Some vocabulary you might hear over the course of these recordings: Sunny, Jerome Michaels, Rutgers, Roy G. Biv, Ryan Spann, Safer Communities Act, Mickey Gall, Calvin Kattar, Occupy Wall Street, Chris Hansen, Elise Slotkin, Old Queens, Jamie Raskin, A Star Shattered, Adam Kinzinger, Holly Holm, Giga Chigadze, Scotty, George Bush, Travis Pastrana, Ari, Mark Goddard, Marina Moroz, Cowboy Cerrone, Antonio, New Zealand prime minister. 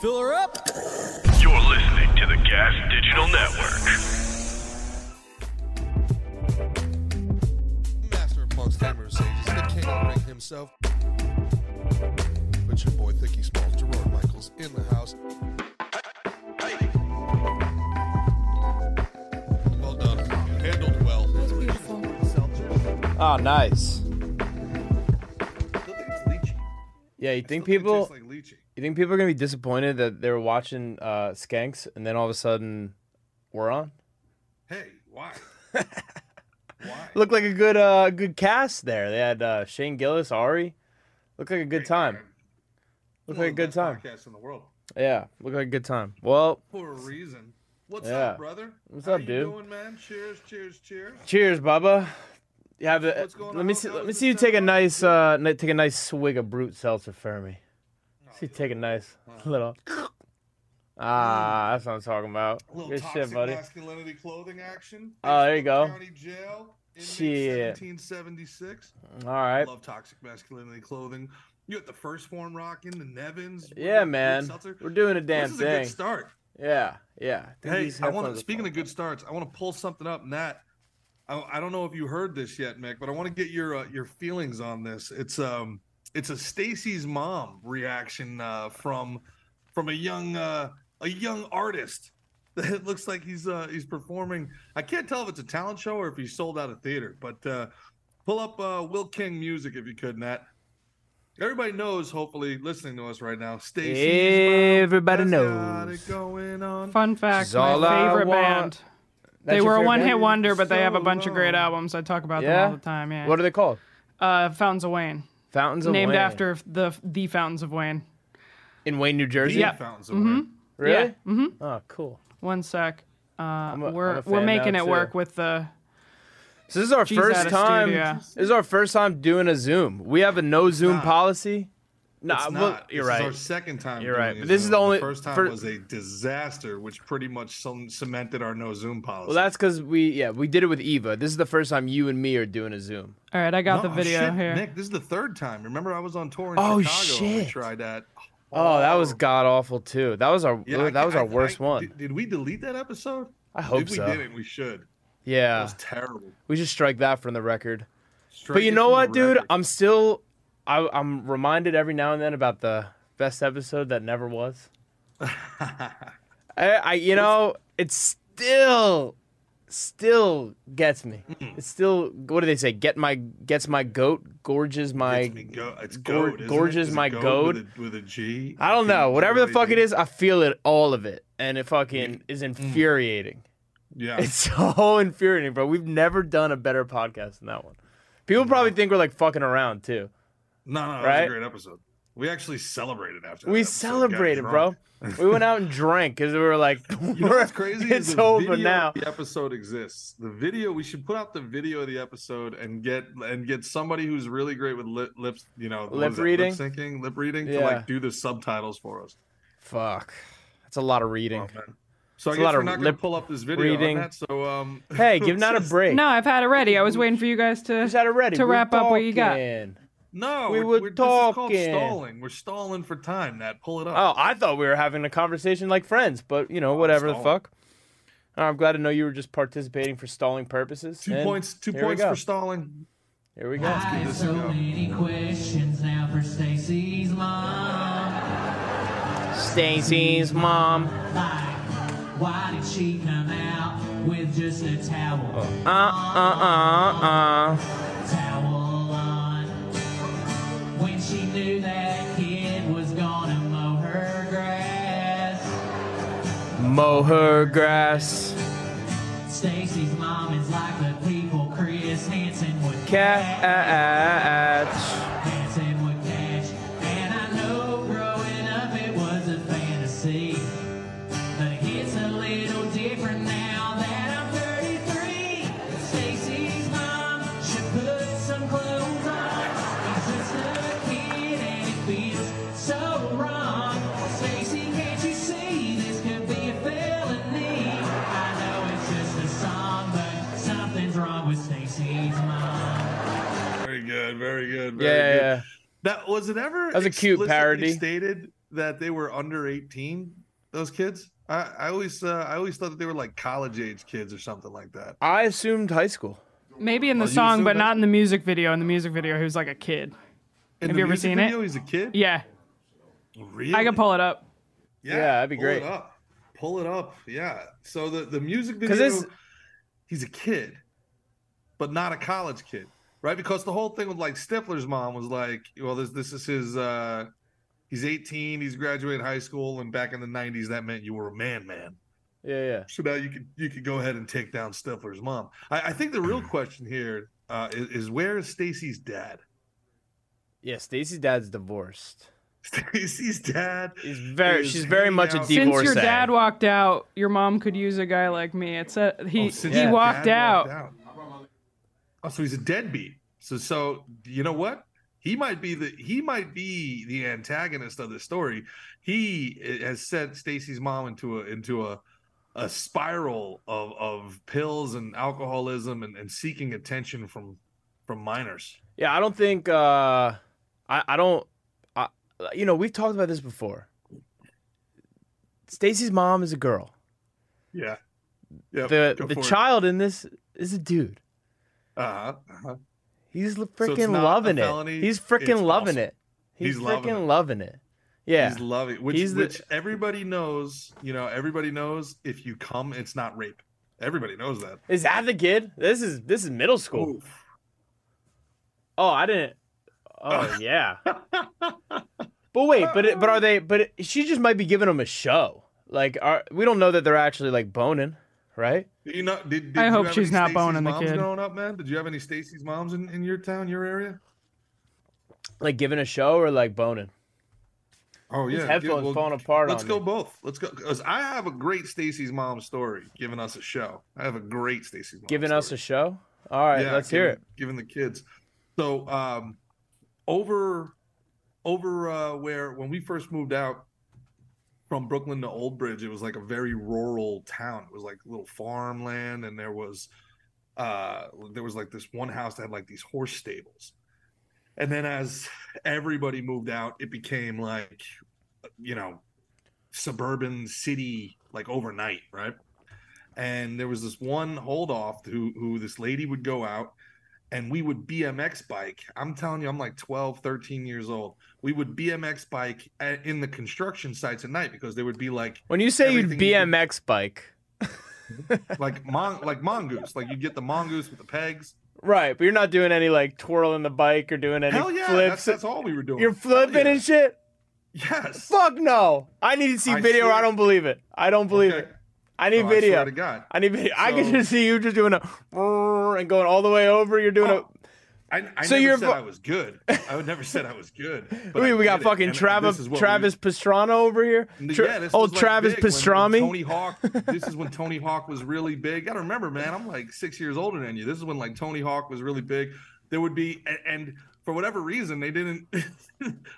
Fill her up. You're listening to the Gas Digital Network. Master of most hammers, ages the king of ring himself. But your boy Thicky Smalls, Jerome Michaels in the house. Well done, handled well. That's beautiful. Oh, nice. Yeah, you think people are gonna be disappointed that they were watching Skanks and then all of a sudden we're on? Hey, why? Why? Looked like a good cast there. They had Shane Gillis, Ari. Looked like a good time. Podcast in the world. Yeah, looked like a good time. Well, for a reason. What's up, brother? What's up, dude? How you doing, man? Cheers. Cheers, Bubba. Let me see you take a nice swig of brute seltzer for me. See, take a nice little. Ah, that's what I'm talking about. A little good toxic shit, buddy. Masculinity clothing action. Oh, there you go. County Jail, shit. 1776. All right. Love toxic masculinity clothing. You got the first form rocking the Nevins. Yeah, man. We're doing a damn thing. This is a good start. Yeah. Hey, I want to. Speaking of good starts, I want to pull something up, Nat. I don't know if you heard this yet, Mick, but I want to get your feelings on this. It's a Stacy's mom reaction from a young artist. It looks like he's performing. I can't tell if it's a talent show or if he sold out a theater. But pull up Will King music if you could, Nat. Everybody knows, hopefully, listening to us right now. Stacy's everybody mom knows. Got it going on. Fun fact: my favorite band. They were a one-hit wonder, but they have a bunch of great albums. I talk about them all the time. Yeah. What are they called? Fountains of Wayne. Fountains of Wayne. Named after the Fountains of Wayne. In Wayne, New Jersey. Yeah. Fountains of Wayne. Really? Yeah. Mm-hmm. Oh, cool. One sec. We're making it work with the. So this is our first time. Studio. This is our first time doing a Zoom. We have a no Zoom policy. No, you're right. This is our second time. You're right. But this is the only. The first time was a disaster, which pretty much cemented our no Zoom policy. Well, that's because we did it with Eva. This is the first time you and me are doing a Zoom. All right, I got the video here. Nick, this is the third time. Remember, I was on tour in Chicago and we tried that. Oh, that was god awful too. That was our worst one. Did we delete that episode? I hope so. If we didn't, we should. Yeah, it was terrible. We should strike that from the record. But you know what, dude? I'm still. I'm reminded every now and then about the best episode that never was. It still gets me. It's still, what do they say? Gets my goat, gorges my gorges my goat with a G. I don't know. Whatever the fuck it is, I feel it, all of it, and it fucking is infuriating. Yeah, it's so infuriating, bro. We've never done a better podcast than that one. People probably think we're like fucking around too. No, right? It was a great episode. We actually celebrated after that. We celebrated, bro. We went out and drank because we were like, you know what's crazy? It's over now. The episode exists. The video, we should put out the video of the episode and get somebody who's really great with lips, lip reading to like do the subtitles for us. Fuck. That's a lot of reading. Oh, so I guess we're not going to pull up this video on that, so... Hey, give Nat a break. No, I've had it ready. I was waiting for you guys to wrap up what you got. No, we're talking. This is called stalling. We're stalling for time, Nat. Pull it up. Oh, I thought we were having a conversation like friends, but, whatever the fuck. I'm glad to know you were just participating for stalling purposes. 2 points. 2 points for stalling. Here we go. Why so many questions now for Stacy's mom? Stacy's mom. Like, why did she come out with just a towel? Towel. When she knew that kid was gonna mow her grass. Stacy's mom is like the people Chris Hansen would catch. And I know growing up it was a fantasy. But it gets a little different now that I'm 33. Stacy's mom should put some clothes on. He's just a feels so wrong. Stacy, can't you see this could be a felony? I know it's just a song, but something's wrong with Stacy's mom. Very good. That was it ever? That was a cute parody. Stated that they were under 18, those kids? I always thought that they were like college age kids or something like that. I assumed high school. Maybe in the song, but not in the music video. In the music video, he was like a kid. Have you ever seen it? He's a kid? Yeah. Really? I can pull it up. Yeah, that'd be great. Pull it up. Yeah. So the music video, he's a kid, but not a college kid, right? Because the whole thing with like Stifler's mom was like, well, this is his, he's 18, he's graduated high school, and back in the 90s, that meant you were a man. Yeah. So now you could go ahead and take down Stifler's mom. I think the real question here is where is Stacy's dad? Yeah, Stacy's dad's divorced. Stacy's dad is very much a divorcee. Since your dad walked out, your mom could use a guy like me. It's a, he walked out. Oh, so he's a deadbeat. So you know what? He might be the antagonist of the story. He has sent Stacy's mom into a spiral of pills and alcoholism and seeking attention from minors. Yeah, I don't think we've talked about this before. Stacy's mom is a girl. Yeah. Yep, the child in this is a dude. Uh-huh. He's freaking loving it. He's freaking loving it. He's freaking loving it. Yeah. He's loving it. Which everybody knows, if you come, it's not rape. Everybody knows that. Is that the kid? This is middle school. Oof. Oh, I didn't. Oh, yeah. But she just might be giving them a show. Like, we don't know that they're actually like boning. Right? I hope she's not boning the kid. Growing up, man, did you have any Stacy's moms in your town, your area? Like giving a show or like boning? Oh yeah, his headphones falling apart. Let's go both. Let's go. Cause I have a great Stacy's mom story. Giving us a show. Giving us a show. All right, yeah, let's hear it. Giving the kids. So over where when we first moved out. From Brooklyn to Old Bridge, it was like a very rural town. It was like little farmland, and there was like this one house that had like these horse stables. And then as everybody moved out, it became like, suburban city, like overnight, right? And there was this one holdoff who this lady would go out, and we would BMX bike. I'm telling you, I'm like 12, 13 years old. We would BMX bike in the construction sites at night because they would be like... When you say you'd BMX bike... like mongoose. Like you'd get the mongoose with the pegs. Right, but you're not doing any like twirling the bike or doing any flips. Hell yeah, that's all we were doing. You're flipping and shit? Yes. Fuck no. I need to see video or I don't believe it. I don't believe it. I need video. I swear to God. I need video. So, I can just see you just doing a and going all the way over. You're doing I never said I was good. I would never said I was good. But we got fucking Travis Pastrana over here. Old Travis Pastrami. Tony Hawk. This is when Tony Hawk was really big. Gotta remember, man, I'm like 6 years older than you. This is when like Tony Hawk was really big. There would be and for whatever reason they didn't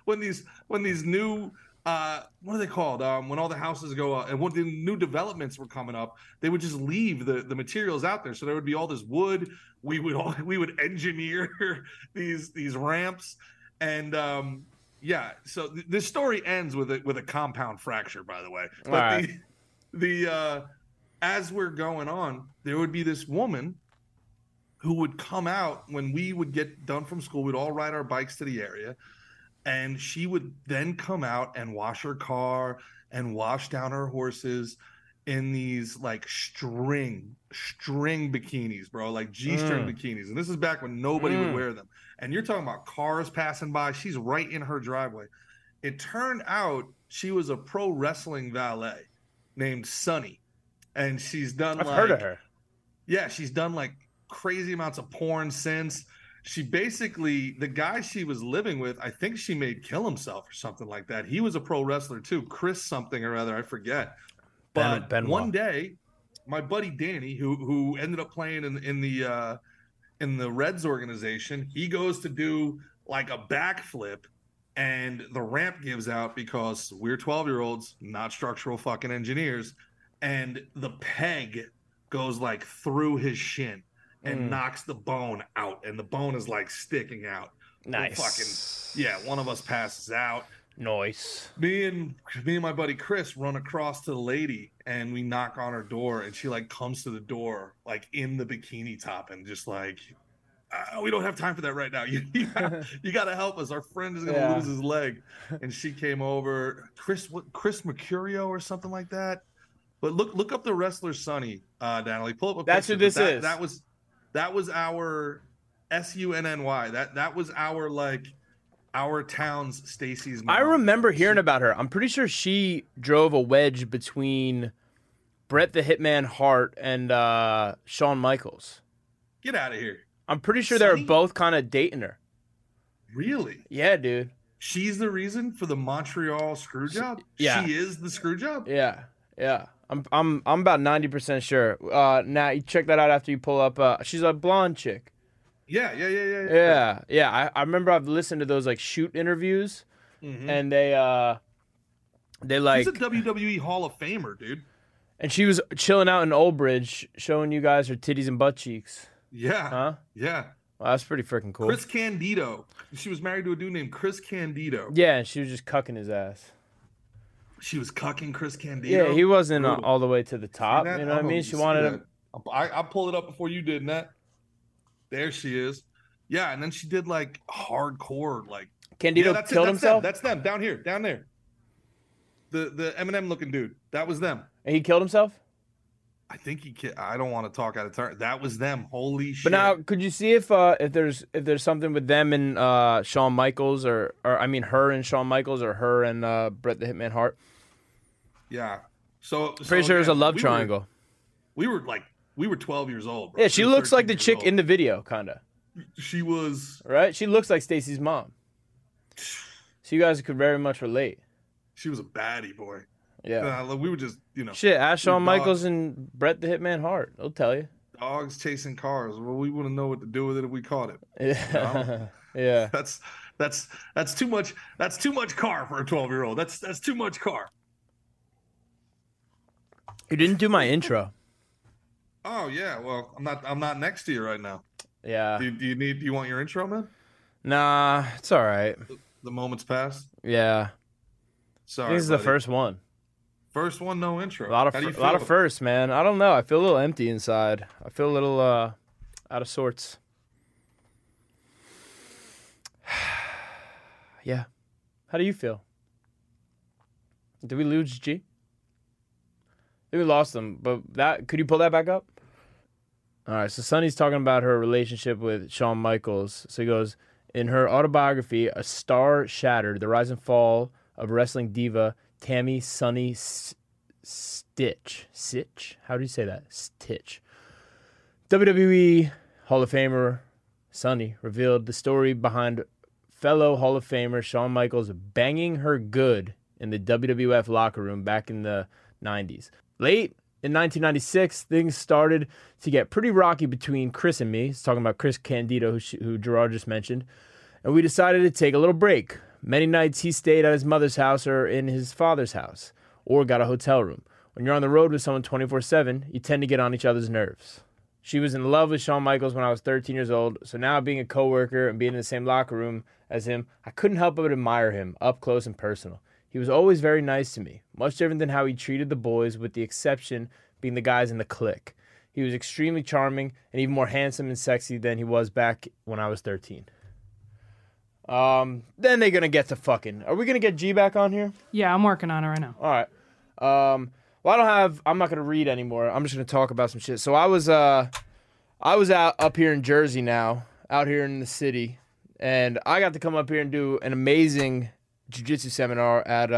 when these new what are they called? When all the houses go up and when the new developments were coming up, they would just leave the materials out there. So there would be all this wood. We would engineer these ramps, and So this story ends with a compound fracture, by the way. But right. As we're going on, there would be this woman who would come out when we would get done from school. We'd all ride our bikes to the area. And she would then come out and wash her car and wash down her horses in these like string bikinis, bro, like G-string bikinis. And this is back when nobody would wear them. And you're talking about cars passing by. She's right in her driveway. It turned out she was a pro wrestling valet named Sunny. And she's done I've heard of her. Yeah, she's done like crazy amounts of porn since. She basically, the guy she was living with, I think she made kill himself or something like that. He was a pro wrestler too, Chris something or other, I forget. But one day, my buddy Danny, who ended up playing in the Reds organization, he goes to do like a backflip, and the ramp gives out because we're 12-year-olds, not structural fucking engineers, and the peg goes like through his shin. And knocks the bone out, and the bone is like sticking out. Nice. One of us passes out. Nice. Me and my buddy Chris run across to the lady, and we knock on her door, and she like comes to the door like in the bikini top, and just like, we don't have time for that right now. You gotta help us. Our friend is gonna lose his leg. And she came over, Chris Mercurio or something like that. But look up the wrestler Sunny, Donnelly. Pull up a picture. That's who this is. That was our SUNNY. That was our like. Our town's Stacy's mom. I remember hearing about her. I'm pretty sure she drove a wedge between Bret the Hitman Hart and Shawn Michaels. Get out of here. I'm pretty sure they were both kind of dating her. Really? Yeah, dude. She's the reason for the Montreal screw job? Yeah. She is the screw job? Yeah. Yeah. I'm about 90% sure. Now you check that out after you pull up she's a blonde chick. Yeah. I remember I've listened to those like shoot interviews, and they like. She's a WWE Hall of Famer, dude. And she was chilling out in Old Bridge, showing you guys her titties and butt cheeks. Yeah. Huh? Yeah. Well, that's pretty freaking cool. Chris Candido. She was married to a dude named Chris Candido. Yeah, and she was just cucking his ass. She was cucking Chris Candido. Yeah, he wasn't all the way to the top. You know what I mean? She wanted him. I pulled it up before you did, Nat. There she is. Yeah, and then she did like hardcore, like Candido killed himself. That's them down here, down there. The Eminem looking dude. That was them. And he killed himself? I think he killed. I don't want to talk out of turn. That was them. Holy shit. But now could you see if there's something with them and Shawn Michaels or I mean her and Shawn Michaels or her and Bret the Hitman Hart? Yeah. So pretty sure there's a love triangle. We were 12 years old. Bro. Yeah, she looks like the chick in the video, kind of. She was. Right? She looks like Stacy's mom. So you guys could very much relate. She was a baddie, boy. Yeah. We were just, you know. Shit, ask Shawn Michaels and Bret the Hitman Hart. They'll tell you. Dogs chasing cars. Well, we wouldn't know what to do with it if we caught it. Yeah. You know? Yeah. That's too much. That's too much car for a 12-year-old. That's too much car. You didn't do my intro. Oh yeah, well I'm not next to you right now. Yeah. Do you want your intro, man? Nah, it's all right. The moment's passed. Yeah. Sorry. This is buddy. The first one. First one, no intro. A lot of firsts, man. I don't know. I feel a little empty inside. I feel a little out of sorts. Yeah. How do you feel? Did we lose G? I think we lost them, but that could you pull that back up? All right, so Sunny's talking about her relationship with Shawn Michaels. So he goes, in her autobiography, A Star Shattered, The Rise and Fall of Wrestling Diva Tammy Sunny Stitch. Sitch? How do you say that? Stitch. WWE Hall of Famer Sunny revealed the story behind fellow Hall of Famer Shawn Michaels banging her good in the WWF locker room back in the 90s. Late in 1996, things started to get pretty rocky between Chris and me. He's talking about Chris Candido, who Gerard just mentioned. And we decided to take a little break. Many nights he stayed at his mother's house or in his father's house or got a hotel room. When you're on the road with someone 24/7, you tend to get on each other's nerves. She was in love with Shawn Michaels when I was 13 years old. So now being a coworker and being in the same locker room as him, I couldn't help but admire him up close and personal. He was always very nice to me, much different than how he treated the boys, with the exception being the guys in the clique. He was extremely charming and even more handsome and sexy than he was back when I was 13. Then they're going to get to fucking... Are we going to get G back on here? Yeah, I'm working on it right now. All right. Well, I'm not going to read anymore. I'm just going to talk about some shit. So I was out up here in Jersey now, out here in the city, and I got to come up here and do an amazing jiu-jitsu seminar at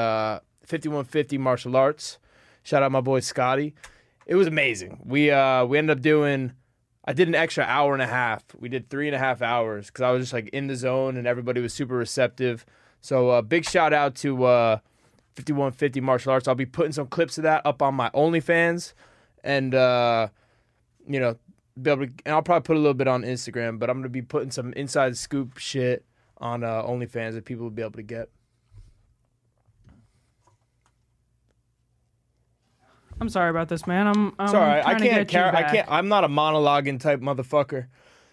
5150 martial arts. Shout out my boy Scotty. It was amazing. We ended up I did an extra hour and a half. We did 3.5 hours because I was just like in the zone and everybody was super receptive. So big shout out to 5150 martial arts. I'll be putting some clips of that up on my OnlyFans and you know, be able to, and I'll probably put a little bit on Instagram, but I'm gonna be putting some inside scoop shit on OnlyFans that people will be able to get. I'm sorry about this, man. I'm sorry. I can't. I'm not a monologuing type motherfucker.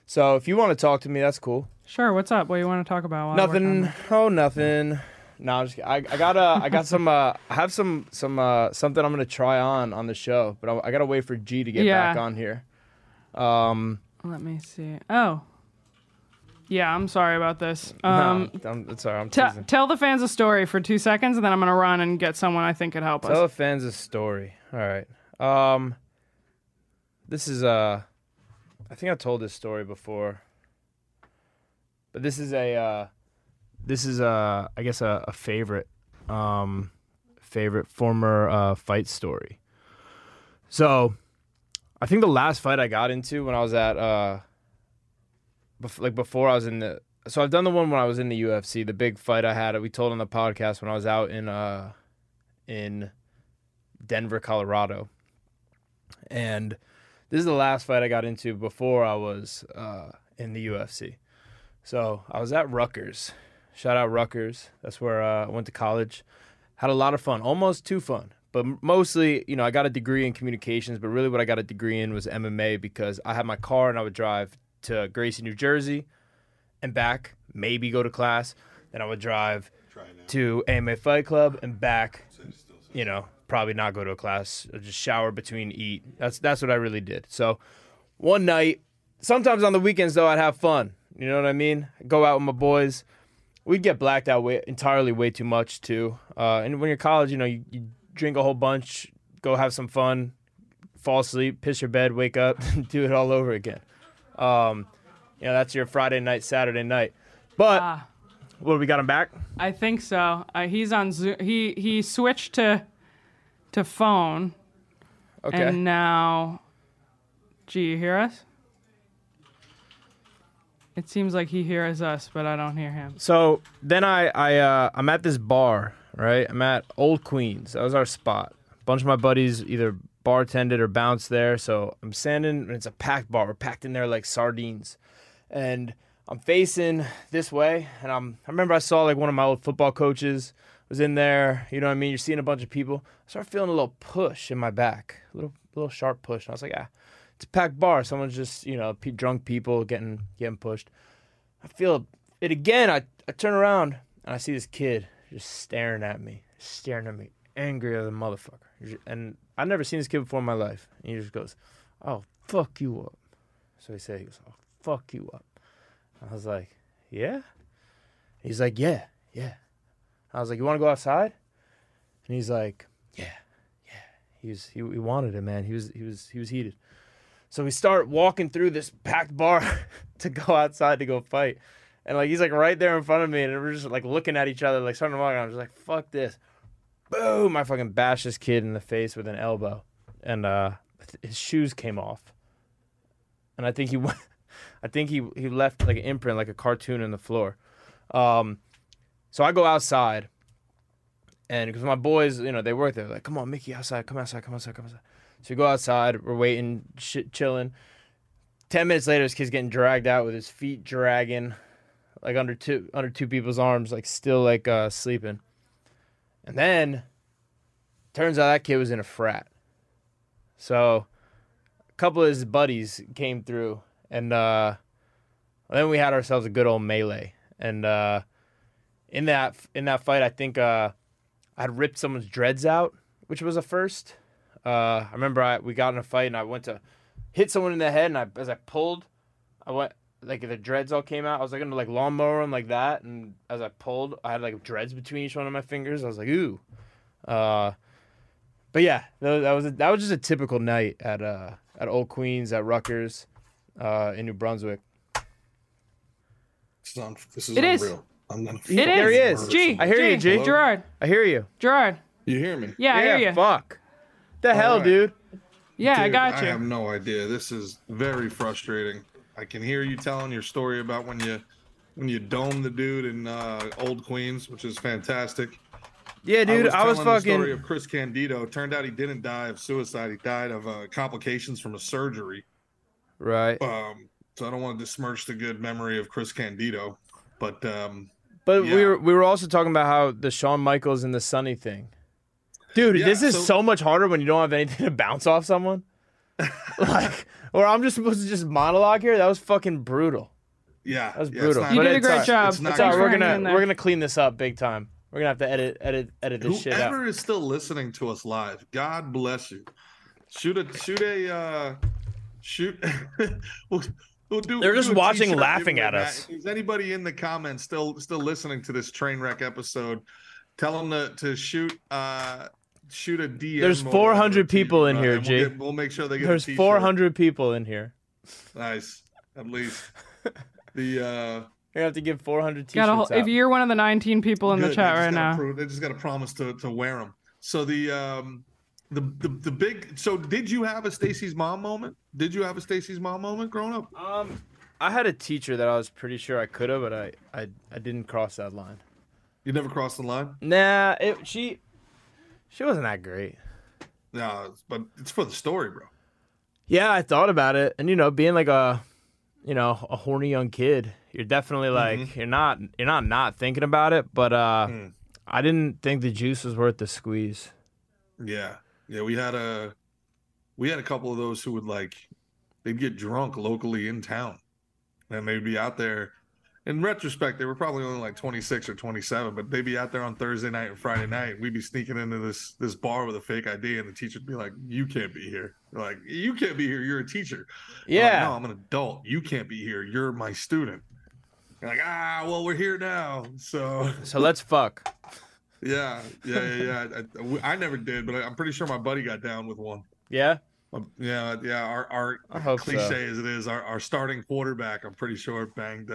So if you want to talk to me, that's cool. Sure. What's up? What do you want to talk about? Nothing. Oh, nothing. No, I'm just kidding. I have something I'm gonna try on the show, but I gotta wait for G to get back on here. Let me see. Oh. Yeah, I'm sorry about this. I'm sorry, I'm teasing. Tell the fans a story for 2 seconds, and then I'm going to run and get someone I think could help us. Tell the fans a story. All right. This is, I think I told this story before, but this is, I guess, a favorite former fight story. So I think the last fight I got into when I was at, before I was in the... So I've done the one when I was in the UFC, the big fight I had. We told on the podcast when I was out in Denver, Colorado. And this is the last fight I got into before I was in the UFC. So I was at Rutgers. Shout out Rutgers. That's where I went to college. Had a lot of fun. Almost too fun. But mostly, you know, I got a degree in communications, but really what I got a degree in was MMA because I had my car and I would drive to Gracie, New Jersey, and back, maybe go to class. Then I would drive to AMA Fight Club and back, you know, probably not go to a class, or just shower between, eat. That's what I really did. So one night, sometimes on the weekends, though, I'd have fun. You know what I mean? I'd go out with my boys. We'd get blacked out way too much, too. And when you're in college, you know, you drink a whole bunch, go have some fun, fall asleep, piss your bed, wake up, do it all over again. You know, that's your Friday night, Saturday night. But what, we got him back? I think so. He's on Zoom. He switched to phone. Okay. And now, G, you hear us? It seems like he hears us, but I don't hear him. So then I'm at this bar, right? I'm at Old Queens. That was our spot. A bunch of my buddies either bartended or bounced there, so I'm standing, and it's a packed bar. We're packed in there like sardines, and I'm facing this way, and I remember I saw like one of my old football coaches was in there, you know what I mean? You're seeing a bunch of people. I started feeling a little push in my back, a little sharp push, and I was like, it's a packed bar. Someone's just, you know, drunk people getting pushed. I feel it again. I turn around, and I see this kid just staring at me, angry as a motherfucker, and I've never seen this kid before in my life. And he just goes, "Oh, fuck you up." So he goes, "Oh, fuck you up." I was like, "Yeah?" He's like, "Yeah, yeah." I was like, "You want to go outside?" And he's like, "Yeah, yeah." He wanted it, man. He was heated. So we start walking through this packed bar to go outside to go fight. And like he's like right there in front of me, and we're just like looking at each other, like starting to walk. I'm just like, "Fuck this." Boom! I fucking bashed this kid in the face with an elbow, and his shoes came off. And I think he left like an imprint, like a cartoon in the floor. So I go outside, and because my boys, you know, they work there, like, "Come on, Mickey, outside! Come outside! Come outside! Come outside!" So we go outside. We're waiting, chilling. 10 minutes later, this kid's getting dragged out with his feet dragging, like under two people's arms, like still like sleeping. And then, turns out that kid was in a frat. So, a couple of his buddies came through, and then we had ourselves a good old melee. And in that fight, I think I had ripped someone's dreads out, which was a first. I remember we got in a fight, and I went to hit someone in the head, and as I pulled, I went like the dreads all came out. I was like gonna like lawnmower them like that, and as I pulled, I had like dreads between each one of my fingers. I was like, ooh, but yeah, that was just a typical night at Old Queens at Rutgers, in New Brunswick. This is unreal. There he is. G, I hear you, G. Hello? Gerard, I hear you. Gerard, you hear me? Yeah, I hear you. Fuck, the all hell, right. Dude. Yeah, dude, I got you. I have no idea. This is very frustrating. I can hear you telling your story about when you domed the dude in Old Queens, which is fantastic. Yeah, dude, I was the story of Chris Candido. Turned out he didn't die of suicide. He died of complications from a surgery. Right. So I don't want to besmirch the good memory of Chris Candido, but yeah. we were also talking about how the Shawn Michaels and the Sunny thing. Dude, yeah, this is so much harder when you don't have anything to bounce off someone. Like, or I'm just supposed to just monologue here. That was fucking brutal. Yeah, that was brutal. You did a great job. We're gonna clean this up big time. We're gonna have to edit this shit out. Whoever is still listening to us live, God bless you. Shoot. They're just watching, laughing at us. Is anybody in the comments still listening to this train wreck episode? Tell them to shoot a DM. There's 400 people in here, G. We'll make sure they get. There's 400 people in here. Nice, at least. You're gonna have to give 400 t-shirts out. If you're one of the 19 people in the chat right now, they just got to promise to wear them. So the big. So did you have a Stacey's mom moment? Did you have a Stacey's mom moment growing up? I had a teacher that I was pretty sure I could have, but I didn't cross that line. You never crossed the line? Nah, she wasn't that great. No, but it's for the story, bro. Yeah, I thought about it, and being like a horny young kid. You're definitely like you're not thinking about it, but I didn't think the juice was worth the squeeze. Yeah, yeah, we had a couple of those who would they'd get drunk locally in town, and they'd be out there. In retrospect, they were probably only 26 or 27, but they'd be out there on Thursday night and Friday night. We'd be sneaking into this bar with a fake ID, and the teacher'd be like, "You can't be here. You can't be here. You're a teacher." Yeah. No, I'm an adult. You can't be here. You're my student. You're like, well, we're here now, so let's fuck. Yeah. I never did, but I'm pretty sure my buddy got down with one. Yeah. Yeah. Our cliche as it is, our starting quarterback, I'm pretty sure banged.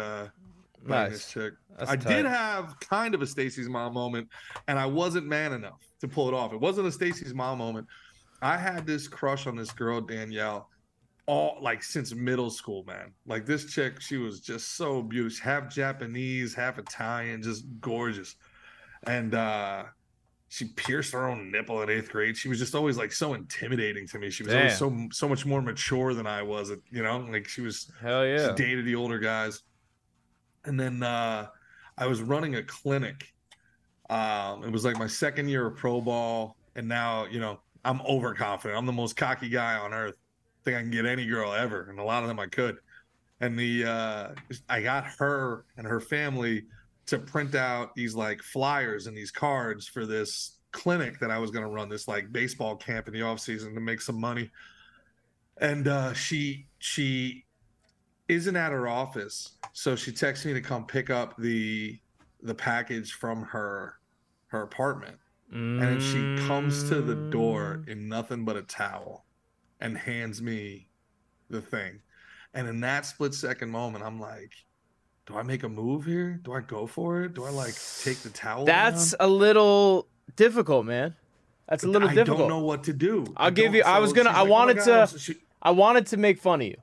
Nice. This chick. I did have kind of a Stacey's mom moment, and I wasn't man enough to pull it off. It wasn't a Stacey's mom moment. I had this crush on this girl, Danielle, since middle school, man. This chick, she was just so beautiful. Half Japanese, half Italian, just gorgeous. And she pierced her own nipple in 8th grade. She was just always so intimidating to me. She was always so much more mature than I was. She was. Hell yeah. She dated the older guys. And then I was running a clinic. It was my second year of pro ball. And now, I'm overconfident. I'm the most cocky guy on earth. I think I can get any girl ever. And a lot of them I could. And I got her and her family to print out these flyers and these cards for this clinic that I was going to run, this baseball camp in the off season to make some money. And she isn't at her office. So she texts me to come pick up the package from her apartment. Mm. And she comes to the door in nothing but a towel and hands me the thing. And in that split second moment, I'm like, do I make a move here? Do I go for it? Do I take the towel? That's a little difficult, man. That's a little difficult. I don't know what to do. I'll give you, I wanted to make fun of you.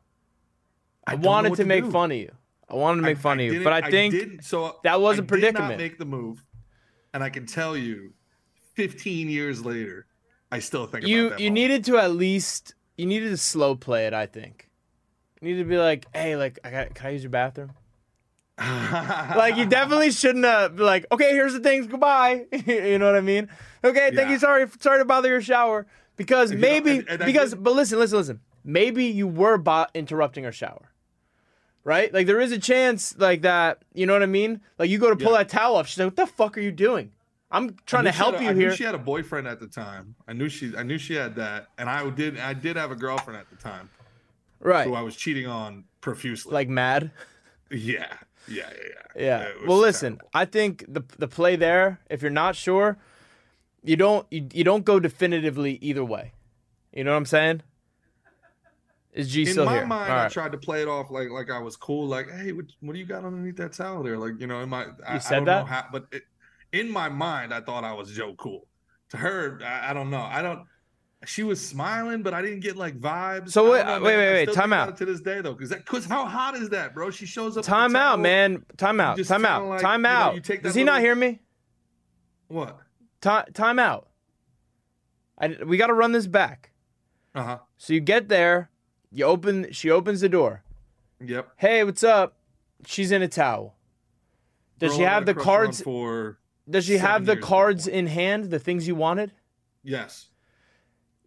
I wanted to make fun of you. I wanted to make fun of you, but I think that was a predicament. I did not make the move, and I can tell you, 15 years later, I still think about that. You needed to at least slow play it. I think you needed to be like, "Hey, can I use your bathroom?" You definitely shouldn't have be like, "Okay, here's the things. Goodbye." You know what I mean? Okay, thank you. Sorry to bother your shower because listen. Maybe you were interrupting her shower. Right? There is a chance that, you know what I mean? You go to pull that towel off. She's like, "What the fuck are you doing? I'm trying to help you here." I knew she had a boyfriend at the time. I knew she had that. And I did have a girlfriend at the time. Right. Who I was cheating on profusely. Mad? Yeah. Well, listen, terrible. I think the play there, if you're not sure, you don't go definitively either way. You know what I'm saying? Is G still here? In my mind, I tried to play it off like I was cool. Hey, what do you got underneath that towel there? In my mind, I thought I was Joe Cool. To her, I don't know. She was smiling, but I didn't get vibes. So wait. Time out. To this day though, because how hot is that, bro? She shows up. Time out, man. Time out. Time out. Does he not hear me? What? Time out. We got to run this back. Uh huh. So you get there. She opens the door. Yep. "Hey, what's up?" She's in a towel. Does she have the cards? Does she have the cards in hand? The things you wanted? Yes.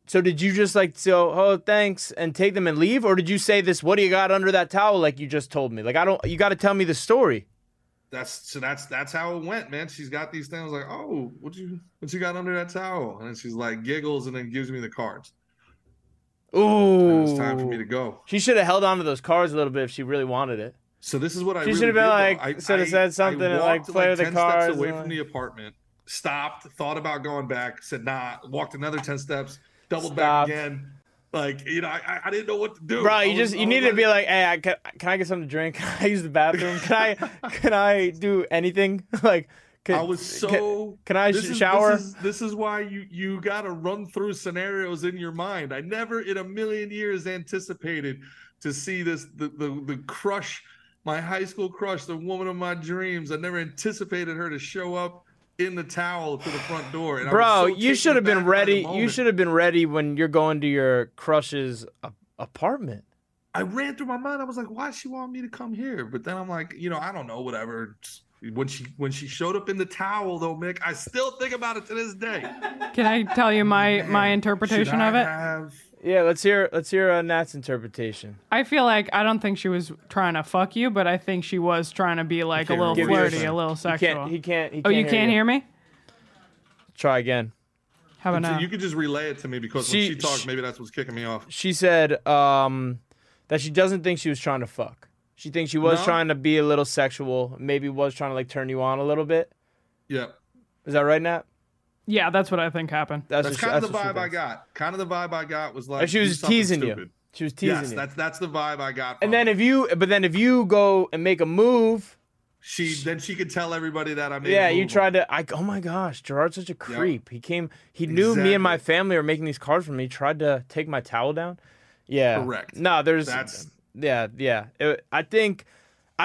So did you just "Oh, thanks," and take them and leave? Or did you say this, "What do you got under that towel?" You just told me. You got to tell me the story. That's how it went, man. She's got these things like, oh, what you got under that towel? And then she's like giggles and then gives me the cards. Oh, it's time for me to go. She should have held on to those cards a little bit if she really wanted it. So this is what she should have been like. Said something and like play with the cards. 10 steps away from the apartment. Stopped. Thought about going back. Said nah. Walked another 10 steps. Doubled back again. Like, you know, I didn't know what to do. Bro, you needed to be like, hey, can I get something to drink? Can I use the bathroom? Can I do anything? Like, can I shower? This is why you got to run through scenarios in your mind. I never in a million years anticipated to see this, the crush, my high school crush, the woman of my dreams. I never anticipated her to show up in the towel to the front door. And bro, you should have been ready. You should have been ready when you're going to your crush's apartment. I ran through my mind. I was like, why does she want me to come here? But then I'm like, you know, I don't know, whatever. When she showed up in the towel, though, Mick, I still think about it to this day. Can I tell you my interpretation of it? Yeah, let's hear Nat's interpretation. I feel like I don't think she was trying to fuck you, but I think she was trying to be like a little flirty, a little sexual. He can't. Oh, you can't hear me? Try again. How about now? You could just relay it to me because when she talked, maybe that's what's kicking me off. She said that she doesn't think she was trying to fuck. She thinks she was trying to be a little sexual, maybe was trying to like turn you on a little bit. Yeah. Is that right, Nat? Yeah, that's what I think happened. That's kind of the vibe I got. Kind of the vibe I got was like, she was teasing you. She was teasing you. Yes, that's the vibe I got. And then if you go and make a move, she could tell everybody that I made. Yeah, you tried to. Oh my gosh, Gerard's such a creep. He knew me and my family were making these cards for me. He tried to take my towel down. Yeah, correct. No, yeah. I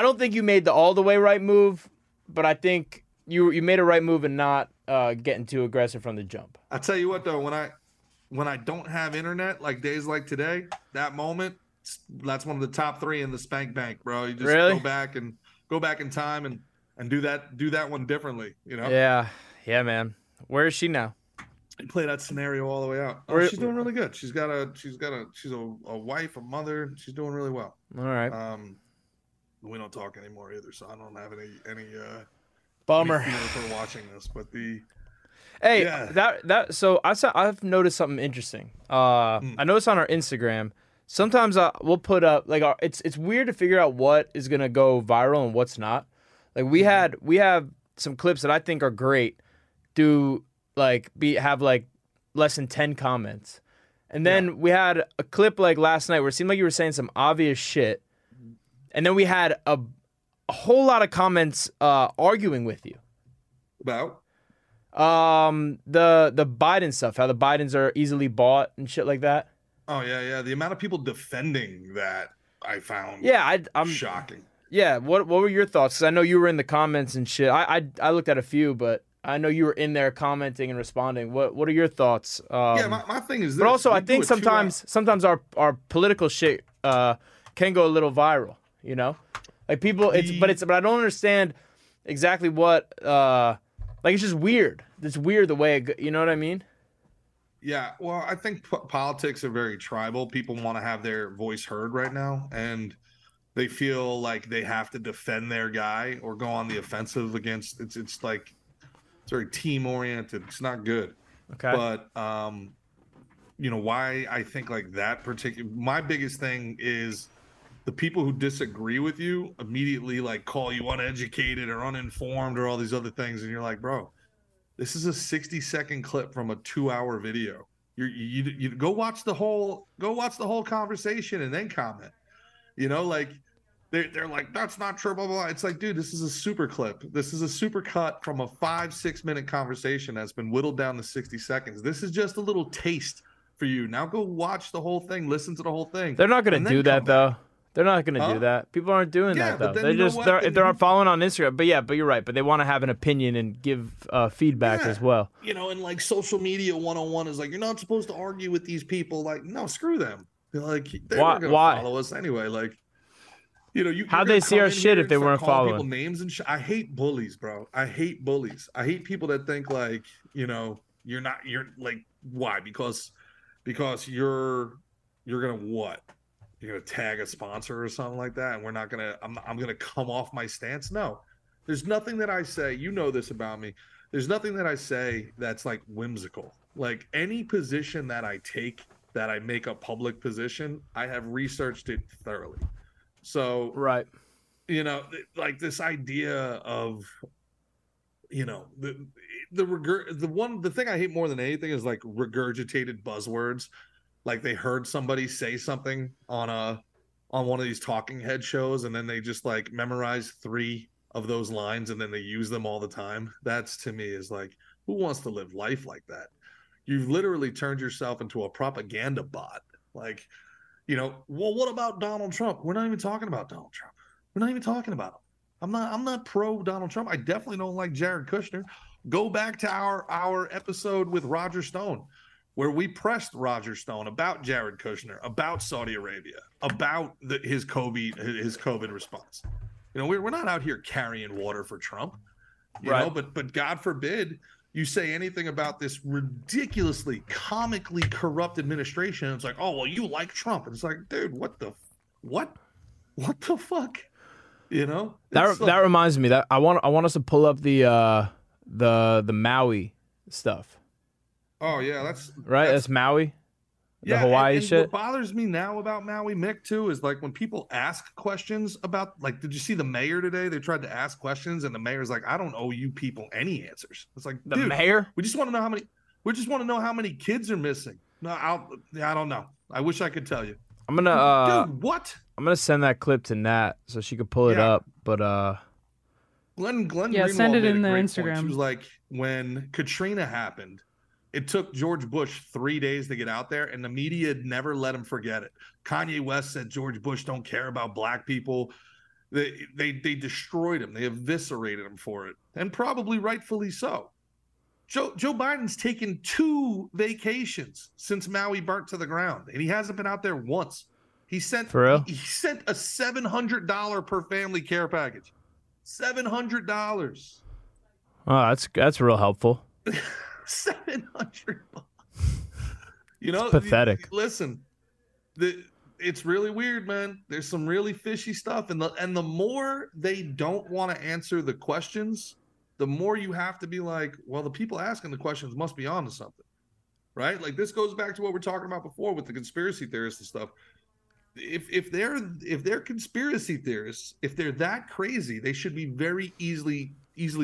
don't think you made the all the way right move, but I think you made a right move and not getting too aggressive from the jump. I tell you what though, when I don't have internet, like days like today, that moment, that's one of the top three in the spank bank, bro. You just go back in time and do that one differently, you know? Yeah, man. Where is she now? You play that scenario all the way out. Oh, she's doing really good. She's a wife, a mother. She's doing really well. All right. We don't talk anymore either, so I don't have any bummer for watching this, but I've noticed something interesting. I noticed on our Instagram sometimes we'll put up like it's weird to figure out what is gonna go viral and what's not. Like we have some clips that I think are great, do like have less than 10 comments, and then we had a clip like last night where it seemed like you were saying some obvious shit, and then we had a whole lot of comments arguing with you about the Biden stuff, how the Bidens are easily bought and shit like that. Oh yeah. The amount of people defending that I found I'm shocking. Yeah, what were your thoughts? Because I know you were in the comments and shit. I looked at a few, but I know you were in there commenting and responding. What are your thoughts? My thing is this. But also I think sometimes our political shit can go a little viral, you know. Like people, but I don't understand exactly what. Like it's just weird. It's weird the way you know what I mean. Yeah, well, I think politics are very tribal. People want to have their voice heard right now, and they feel like they have to defend their guy or go on the offensive against. It's like it's very team oriented. It's not good. Okay, but you know why I think like that particular. My biggest thing is, the people who disagree with you immediately like call you uneducated or uninformed or all these other things, and you're like, bro, this is a 60-second clip from a 2-hour video. You go watch the whole conversation and then comment. You know, like they're like, that's not true, blah, blah, blah. It's like, dude, this is a super clip. This is a super cut from a 5-6 minute conversation that's been whittled down to 60 seconds. This is just a little taste for you. Now go watch the whole thing, listen to the whole thing. They're not going to do that though. They're not going to do that. People aren't doing that, though. They're following on Instagram. But you're right. But they want to have an opinion and give feedback as well. You know, and like social media 101 is like, you're not supposed to argue with these people. Like, no, screw them. They're like, they were going to follow us anyway. Like, you know, how'd they see our shit if they weren't following? People names and I hate bullies, bro. I hate bullies. I hate people that think like, you know, you're like, why? Because you're going to what? You're gonna tag a sponsor or something like that, and we're not gonna. I'm gonna come off my stance. No, There's nothing that I say, you know this about me, there's nothing that I say that's like whimsical. Like any position that I take, that I make a public position, I have researched it thoroughly. So, right. You know, like this idea of, you know, the thing I hate more than anything is like regurgitated buzzwords. Like they heard somebody say something on one of these talking head shows, and then they just like memorize three of those lines and then they use them all the time. That's, to me, is like, who wants to live life like that? You've literally turned yourself into a propaganda bot. Like, you know, well, what about Donald Trump? We're not even talking about Donald Trump. We're not even talking about him. I'm not pro Donald Trump. I definitely don't like Jared Kushner. Go back to our episode with Roger Stone, where we pressed Roger Stone about Jared Kushner, about Saudi Arabia, about his COVID response. You know, we're not out here carrying water for Trump, you know. But God forbid you say anything about this ridiculously, comically corrupt administration. It's like, oh well, you like Trump, and it's like, dude, what the fuck? You know, that reminds me that I want us to pull up the Maui stuff. Oh yeah, that's right. That's Maui. The Hawaii and shit. What bothers me now about Maui, Mick, too, is like when people ask questions about, like, did you see the mayor today? They tried to ask questions, and the mayor's like, "I don't owe you people any answers." It's like, the dude, mayor. We just want to know how many kids are missing. No, I don't know. I wish I could tell you. I'm gonna. Dude, what? I'm gonna send that clip to Nat so she could pull it up. But Glenn Greenwald send it in the Instagram. She was like, when Katrina happened, it took George Bush 3 days to get out there, and the media never let him forget it. Kanye West said George Bush don't care about black people. They destroyed him. They eviscerated him for it, and probably rightfully so. Joe Biden's taken 2 vacations since Maui burnt to the ground, and he hasn't been out there once. He sent a $700 per family care package. $700. Oh, that's real helpful. $700. You know, it's pathetic. Listen, it's really weird, man. There's some really fishy stuff, and the more they don't want to answer the questions, the more you have to be like, well, the people asking the questions must be onto something, right? Like this goes back to what we're talking about before with the conspiracy theorists and stuff. If they're conspiracy theorists, if they're that crazy, they should be very easily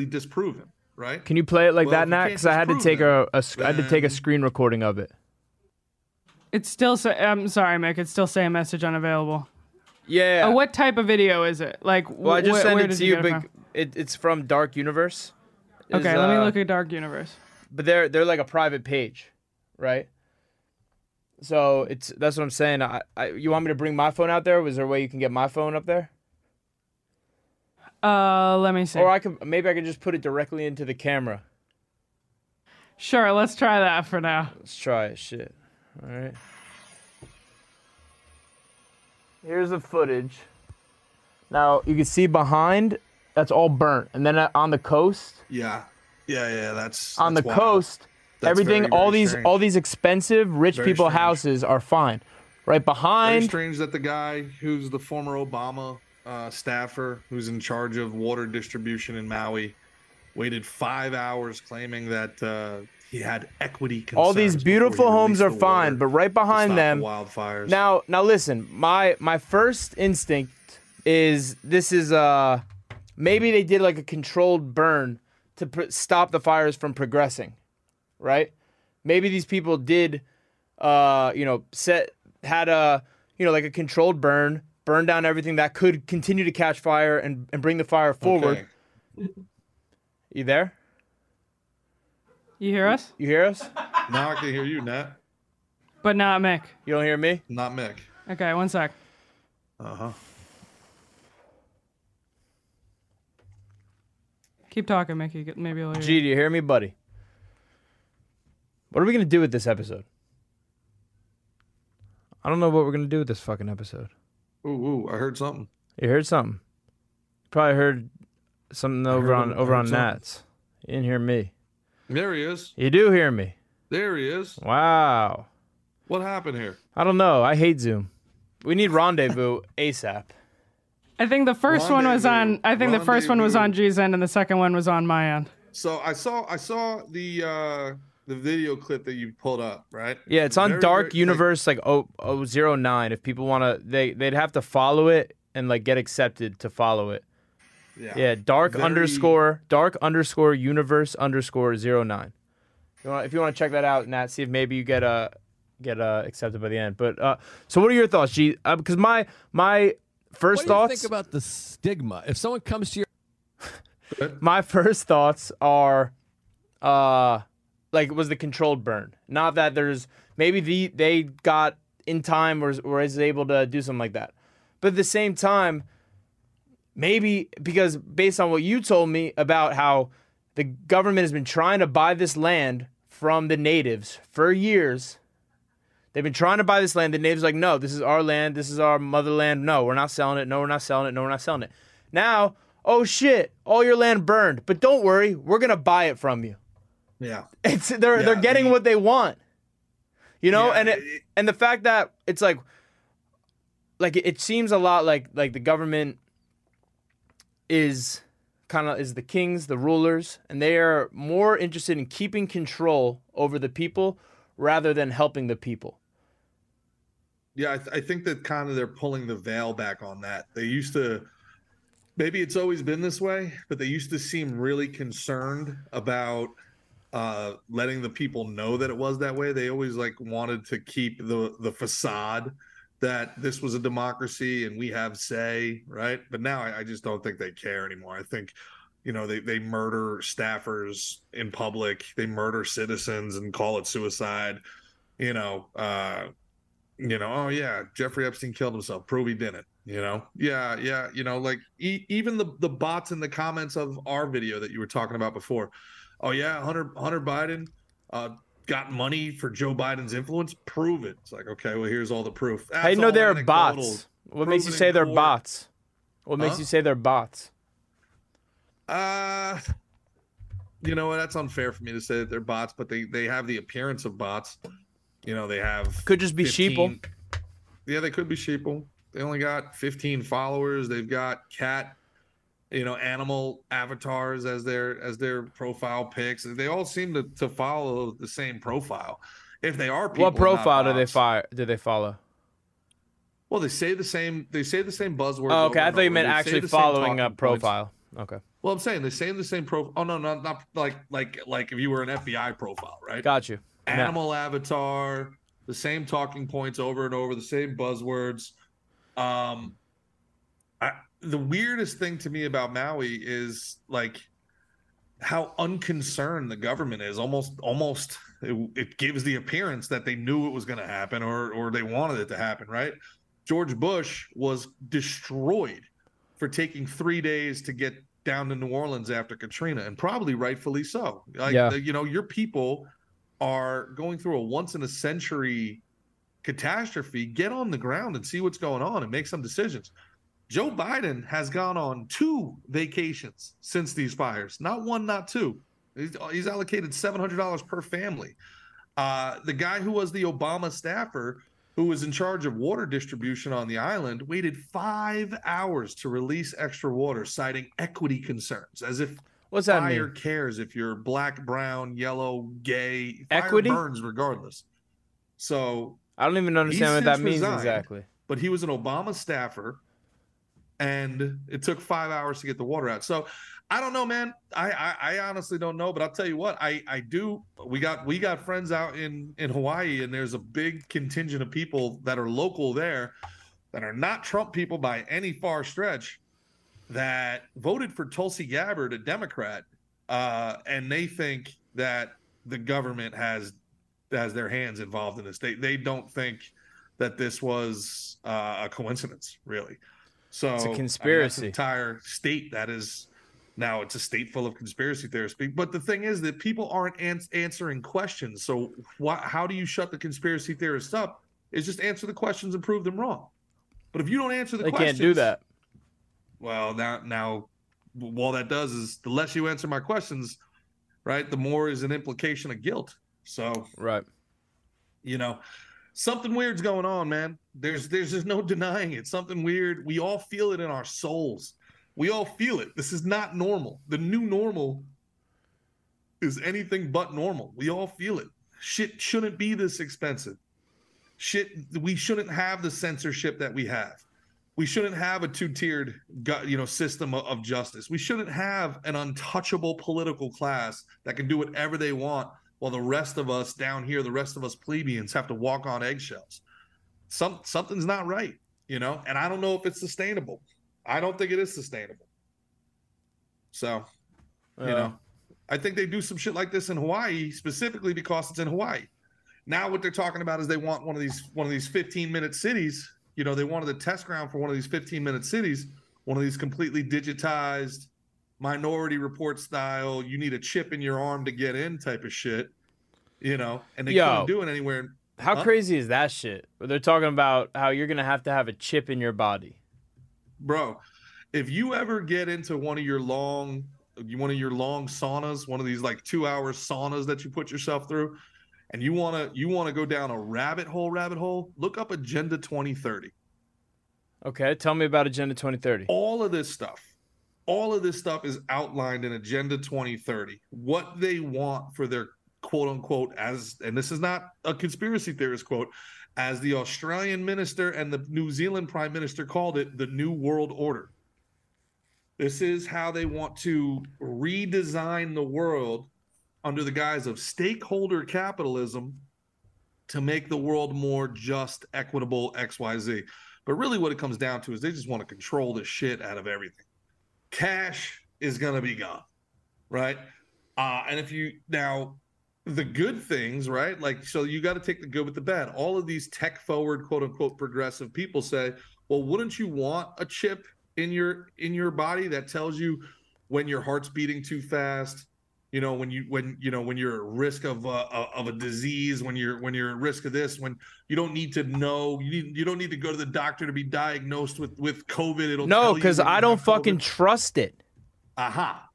disproven. Right? Can you play it like that, Nat? Because I had to take a screen recording of it. It's still I'm sorry, Mick. It's still saying message unavailable. Yeah. What type of video is it? Like, well, I just sent it to you. But it's from Dark Universe. Okay, let me look at Dark Universe. But they're like a private page, right? So that's what I'm saying. You want me to bring my phone out there? Was there a way you can get my phone up there? Let me see. Or I could just put it directly into the camera. Sure, let's try that for now. Let's try it, shit. All right. Here's the footage. Now, you can see behind, that's all burnt. And then on the coast. Yeah. Yeah, that's on the wild. Coast, that's everything very, very all these expensive rich very people strange. Houses are fine. Right behind. Very strange that the guy who's the former Obama staffer who's in charge of water distribution in Maui waited 5 hours claiming that he had equity concerns. All these beautiful homes are fine, but right behind them, wildfires. Now listen, my first instinct is this is maybe they did like a controlled burn to stop the fires from progressing, right? Maybe these people did, like a controlled burn. Burn down everything that could continue to catch fire and bring the fire forward. Okay. You there? You hear us? You hear us? Now I can hear you, Nat. But not Mick. You don't hear me? Not Mick. Okay, one sec. Uh-huh. Keep talking, Mickey. Maybe you'll hear. G, do you hear me, buddy? What are we going to do with this episode? I don't know what we're going to do with this fucking episode. Ooh, I heard something. You heard something. You probably heard something over on Nat's. You didn't hear me. There he is. You do hear me. There he is. Wow. What happened here? I don't know. I hate Zoom. We need rendezvous ASAP. I think the first one was on. I think the first one was on G's end, and the second one was on my end. So I saw the video clip that you pulled up, right? Yeah, it's on Dark Universe, like 009. If people wanna, they'd have to follow it and like get accepted to follow it. Yeah. Yeah. Dark_universe_09. If you want to check that out, Nat, see if maybe you get accepted by the end. But so what are your thoughts, G? Because my first thoughts. What do you think about the stigma? If someone comes to your, my first thoughts are, like, was the controlled burn? Not that there's maybe they got in time or is able to do something like that, but at the same time, maybe because based on what you told me about how the government has been trying to buy this land from the natives for years. They've been trying to buy this land. The natives are like, no, this is our land. This is our motherland. No, we're not selling it. No, we're not selling it. No, we're not selling it. Now, oh shit, all your land burned. But don't worry, we're gonna buy it from you. Yeah, they're getting what they want, you know. Yeah, and the fact that it's like it seems a lot like the government is kind of is the kings, the rulers, and they are more interested in keeping control over the people rather than helping the people. Yeah, I think that kind of they're pulling the veil back on that. They used to, maybe it's always been this way, but they used to seem really concerned about letting the people know that it was that way. They always like wanted to keep the facade that this was a democracy and we have say, right? But now I just don't think they care anymore. I think, you know, they murder staffers in public, they murder citizens and call it suicide. Oh yeah, Jeffrey Epstein killed himself, prove he didn't. Even the bots in the comments of our video that you were talking about before. Oh yeah, Hunter Biden got money for Joe Biden's influence, prove it. It's like, okay, well, here's all the proof. How do you know they're bots? What makes you say they're bots? What makes you say they're bots? You know what? That's unfair for me to say that they're bots, but they have the appearance of bots. You know, they have could just be 15, sheeple. Yeah, they could be sheeple. They only got 15 followers. They've got cat, animal avatars as their profile pics. They all seem to follow the same profile. If they are people, what profile do they follow? Well, they say the same buzzwords. Oh, okay, I thought you meant actually following a profile. Okay. Well, I'm saying they say the same profile. Oh no, not like if you were an FBI profile, right? Got you. Animal avatar, the same talking points over and over, the same buzzwords. The weirdest thing to me about Maui is like how unconcerned the government is. Almost it gives the appearance that they knew it was going to happen or they wanted it to happen, right? George Bush was destroyed for taking 3 days to get down to New Orleans after Katrina, and probably rightfully so. Your people are going through a once in a century catastrophe. Get on the ground and see what's going on and make some decisions. Joe Biden has gone on 2 vacations since these fires. Not one, not two. He's allocated $700 per family. The guy who was the Obama staffer who was in charge of water distribution on the island waited 5 hours to release extra water, citing equity concerns, as if fire cares if you're black, brown, yellow, gay. Equity? Fire burns regardless. So I don't even understand what that means exactly. But he was an Obama staffer, and it took 5 hours to get the water out. So I don't know, man. I honestly don't know, but I'll tell you what, I do. We got friends out in Hawaii, and there's a big contingent of people that are local there that are not Trump people by any far stretch that voted for Tulsi Gabbard, a Democrat, and they think that the government has their hands involved in this. They don't think that this was a coincidence, really. So it's a conspiracy. I mean, entire state that is now it's a state full of conspiracy theorists. But the thing is that people aren't answering questions. So how do you shut the conspiracy theorists up? Is just answer the questions and prove them wrong. But if you don't answer the questions, they can't do that. Well, now all that does is the less you answer my questions, right? The more is an implication of guilt. So right, something weird's going on, man. There's just no denying it. Something weird. We all feel it in our souls. We all feel it. This is not normal. The new normal is anything but normal. We all feel it. Shit shouldn't be this expensive. Shit, we shouldn't have the censorship that we have. We shouldn't have a two-tiered, system of justice. We shouldn't have an untouchable political class that can do whatever they want, while the rest of us down here, the rest of us plebeians, have to walk on eggshells. Something's not right, and I don't know if it's sustainable. I don't think it is sustainable. So, I think they do some shit like this in Hawaii specifically because it's in Hawaii. Now what they're talking about is they want one of these 15-minute cities. They wanted a test ground for one of these 15-minute cities, one of these completely digitized, Minority Report style, you need a chip in your arm to get in type of shit, and they couldn't do it anywhere. How crazy is that shit? They're talking about how you're going to have a chip in your body. Bro, if you ever get into one of your long saunas, one of these like 2-hour saunas that you put yourself through, and you want to go down a rabbit hole, look up Agenda 2030. Okay, tell me about Agenda 2030. All of this stuff is outlined in Agenda 2030. What they want for their quote unquote, and this is not a conspiracy theorist quote, as the Australian minister and the New Zealand prime minister called it, the New World Order. This is how they want to redesign the world under the guise of stakeholder capitalism to make the world more just, equitable, XYZ. But really what it comes down to is they just want to control the shit out of everything. Cash is going to be gone, right? And if you now the good things, right? Like, so you got to take the good with the bad. All of these tech forward, quote unquote, progressive people say, well, wouldn't you want a chip in your body that tells you when your heart's beating too fast, when you're at risk of a disease, when you're at risk of this, when you don't need to know, you don't need to go to the doctor to be diagnosed with COVID. It'll no, because I don't fucking trust it. Aha.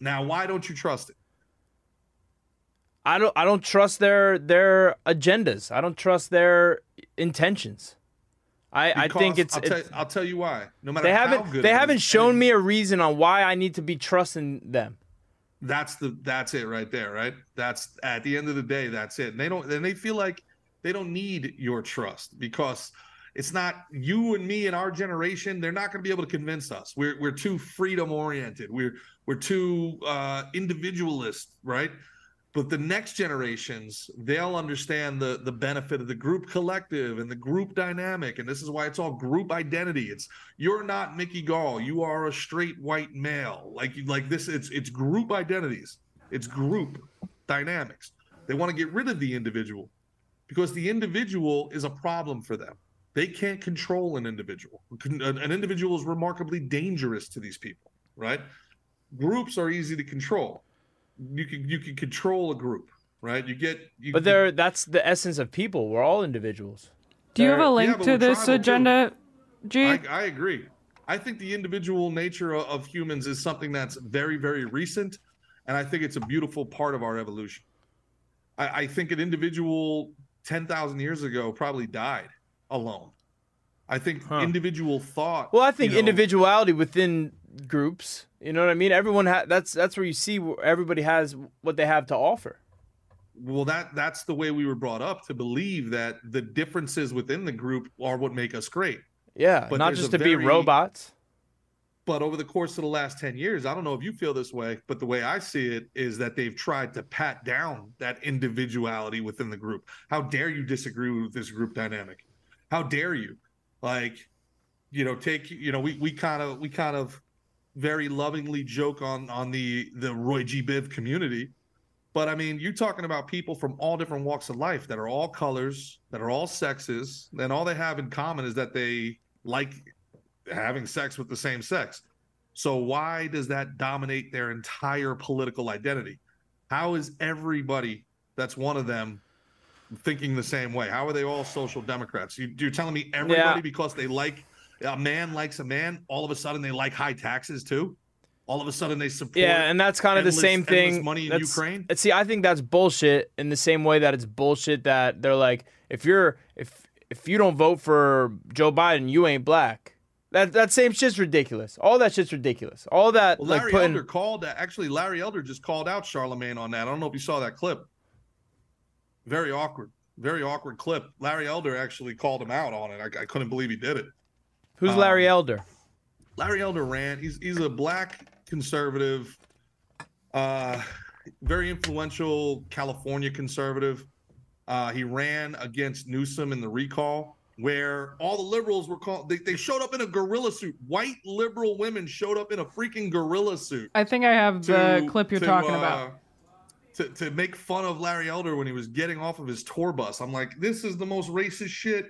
Now, why don't you trust it? I don't trust their agendas. I don't trust their intentions. I think I'll tell you why. No matter they haven't shown me a reason on why I need to be trusting them. That's it right there, right? That's at the end of the day, that's it. And they feel like they don't need your trust because it's not you and me and our generation. They're not going to be able to convince us. We're too freedom oriented. We're too individualist, right? But the next generations, they'll understand the benefit of the group collective and the group dynamic. And this is why it's all group identity. It's you're not Mickey Gall. You are a straight white male. Like this, it's group identities. It's group dynamics. They want to get rid of the individual because the individual is a problem for them. They can't control an individual. An individual is remarkably dangerous to these people, right? Groups are easy to control. You can control a group, right? But that's the essence of people. We're all individuals. Do you have a link to this agenda, G? I agree. I think the individual nature of humans is something that's very, very recent, and I think it's a beautiful part of our evolution. I think an individual 10,000 years ago probably died alone. I think individual thought. Well, I think individuality within groups. You know what I mean? Everyone that's where you see everybody has what they have to offer. Well, that's the way we were brought up to believe that the differences within the group are what make us great. Yeah, but not just to be robots. But over the course of the last 10 years, I don't know if you feel this way, but the way I see it is that they've tried to pat down that individuality within the group. How dare you disagree with this group dynamic? How dare you? Like, we kind of very lovingly joke on the Roy G. Biv community. But I mean, you're talking about people from all different walks of life that are all colors, that are all sexes, and all they have in common is that they like having sex with the same sex. So why does that dominate their entire political identity? How is everybody that's one of them thinking the same way? How are they all social democrats? You're telling me everybody because they like a man likes a man, all of a sudden they like high taxes too? all of a sudden they support. Yeah, and that's kind of the same thing. Money in Ukraine. See, I think that's bullshit. In the same way that it's bullshit that they're like, if you don't vote for Joe Biden, you ain't black. That same shit's ridiculous. All that shit's ridiculous. All that. Well, Larry Elder called. Actually, Larry Elder just called out Charlemagne on that. I don't know if you saw that clip. Very awkward clip. Larry Elder actually called him out on it. I couldn't believe he did it. Who's Larry Elder? Larry Elder ran. He's a black conservative, very influential California conservative. He ran against Newsom in the recall, where all the liberals were called. They showed up in a gorilla suit. White liberal women showed up in a freaking gorilla suit. I think I have the clip you're talking about. To make fun of Larry Elder when he was getting off of his tour bus. I'm like, this is the most racist shit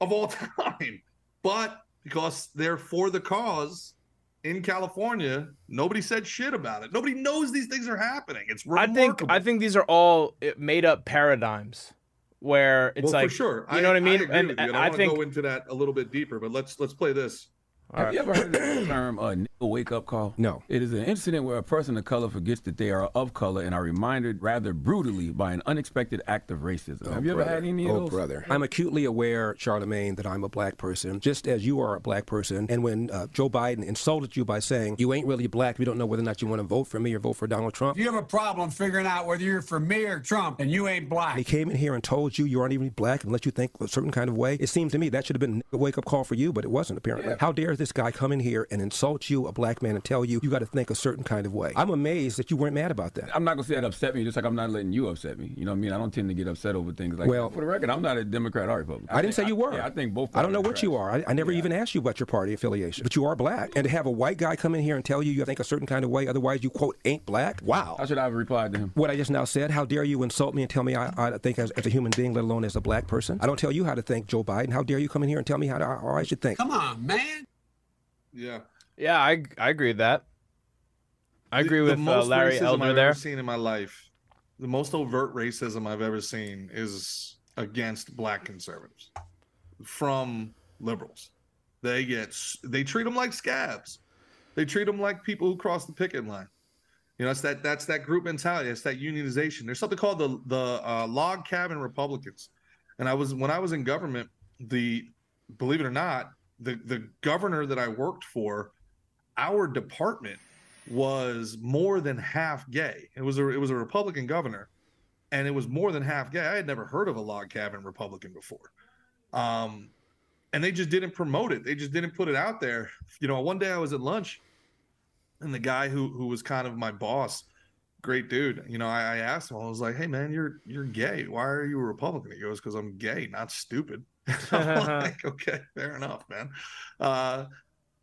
of all time. But because they're for the cause in California, nobody said shit about it. Nobody knows these things are happening. It's remarkable. I think these are all made up paradigms where it's like, for sure. You know what I mean? I want to go into that a little bit deeper, but let's play this. Have you ever heard the term a wake-up call? No. It is an incident where a person of color forgets that they are of color and are reminded rather brutally by an unexpected act of racism. Have you ever had any of those? Oh, brother. I'm acutely aware, Charlemagne, that I'm a black person, just as you are a black person. And when Joe Biden insulted you by saying, you ain't really black, we don't know whether or not you want to vote for me or vote for Donald Trump. You have a problem figuring out whether you're for me or Trump, and you ain't black. He came in here and told you you aren't even black unless you think a certain kind of way. It seems to me that should have been a wake-up call for you, but it wasn't, apparently. Yeah. How dare this guy come in here and insult you, a black man, and tell you you got to think a certain kind of way. I'm amazed that you weren't mad about that. I'm not gonna say that upset me, just like I'm not letting you upset me. You know what I mean? I don't tend to get upset over things like. Well, that. For the record, I'm not a Democrat or Republican. I didn't say you were. Yeah, I think both. I don't know what you are. I never even asked you about your party affiliation, but you are black. And to have a white guy come in here and tell you you think a certain kind of way, otherwise you quote ain't black. Wow. How should I have replied to him? What I just now said. How dare you insult me and tell me I think as a human being, let alone as a black person. I don't tell you how to think, Joe Biden. How dare you come in here and tell me how I should think? Come on, man. Yeah. Yeah, I agree with that. I agree with Larry Elder there. The most racism I've ever seen in my life, the most overt racism I've ever seen is against black conservatives from liberals. They treat them like scabs. They treat them like people who cross the picket line. You know, that's that group mentality. It's that unionization. There's something called the log cabin Republicans. And when I was in government, believe it or not, the governor that I worked for, our department was more than half gay. It was a Republican governor, and it was more than half gay. I had never heard of a log cabin Republican before. And they just didn't promote it. They just didn't put it out there. You know, one day I was at lunch, and the guy who was kind of my boss, great dude, you know, I asked him, I was like, hey man, you're gay. Why are you a Republican? He goes, because I'm gay, not stupid. I'm like, okay, fair enough, man.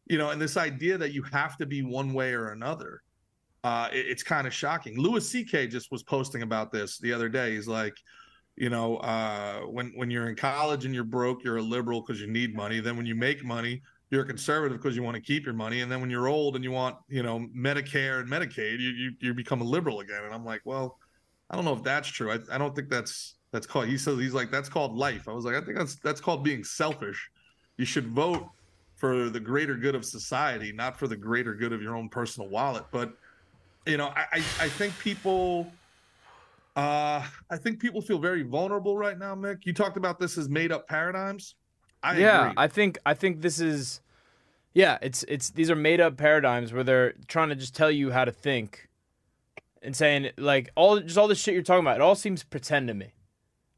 You know, and this idea that you have to be one way or another, it's kind of shocking. Louis C.K. just was posting about this the other day. He's like, you know, when you're in college and you're broke, you're a liberal because you need money. Then when you make money, you're a conservative because you want to keep your money. And then when you're old and you want, you know, Medicare and Medicaid, you become a liberal again. And I'm like, well, I don't know if that's true. I don't think that's called, he says, he's like, that's called life. I was like, I think that's called being selfish. You should vote for the greater good of society, not for the greater good of your own personal wallet. But, you know, I think people feel very vulnerable right now, Mick. You talked about this as made up paradigms. I agree. I think this is, yeah, it's these are made up paradigms where they're trying to just tell you how to think and saying like all this shit you're talking about. It all seems pretend to me.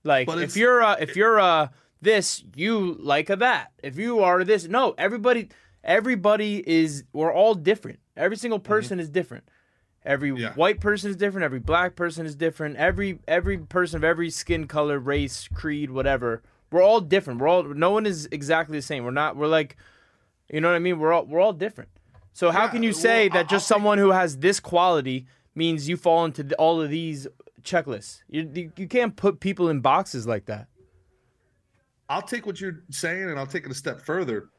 Like if you're this, you like a that. If you are this, no, everybody is, we're all different. Every single person is different. Every white person is different, every black person is different, every person of every skin color, race, creed, whatever. We're all different. No one is exactly the same. We're like, you know what I mean? We're all different. So how can you say that just someone who has this quality means you fall into all of these checklists? You can't put people in boxes like that. I'll take what you're saying and I'll take it a step further.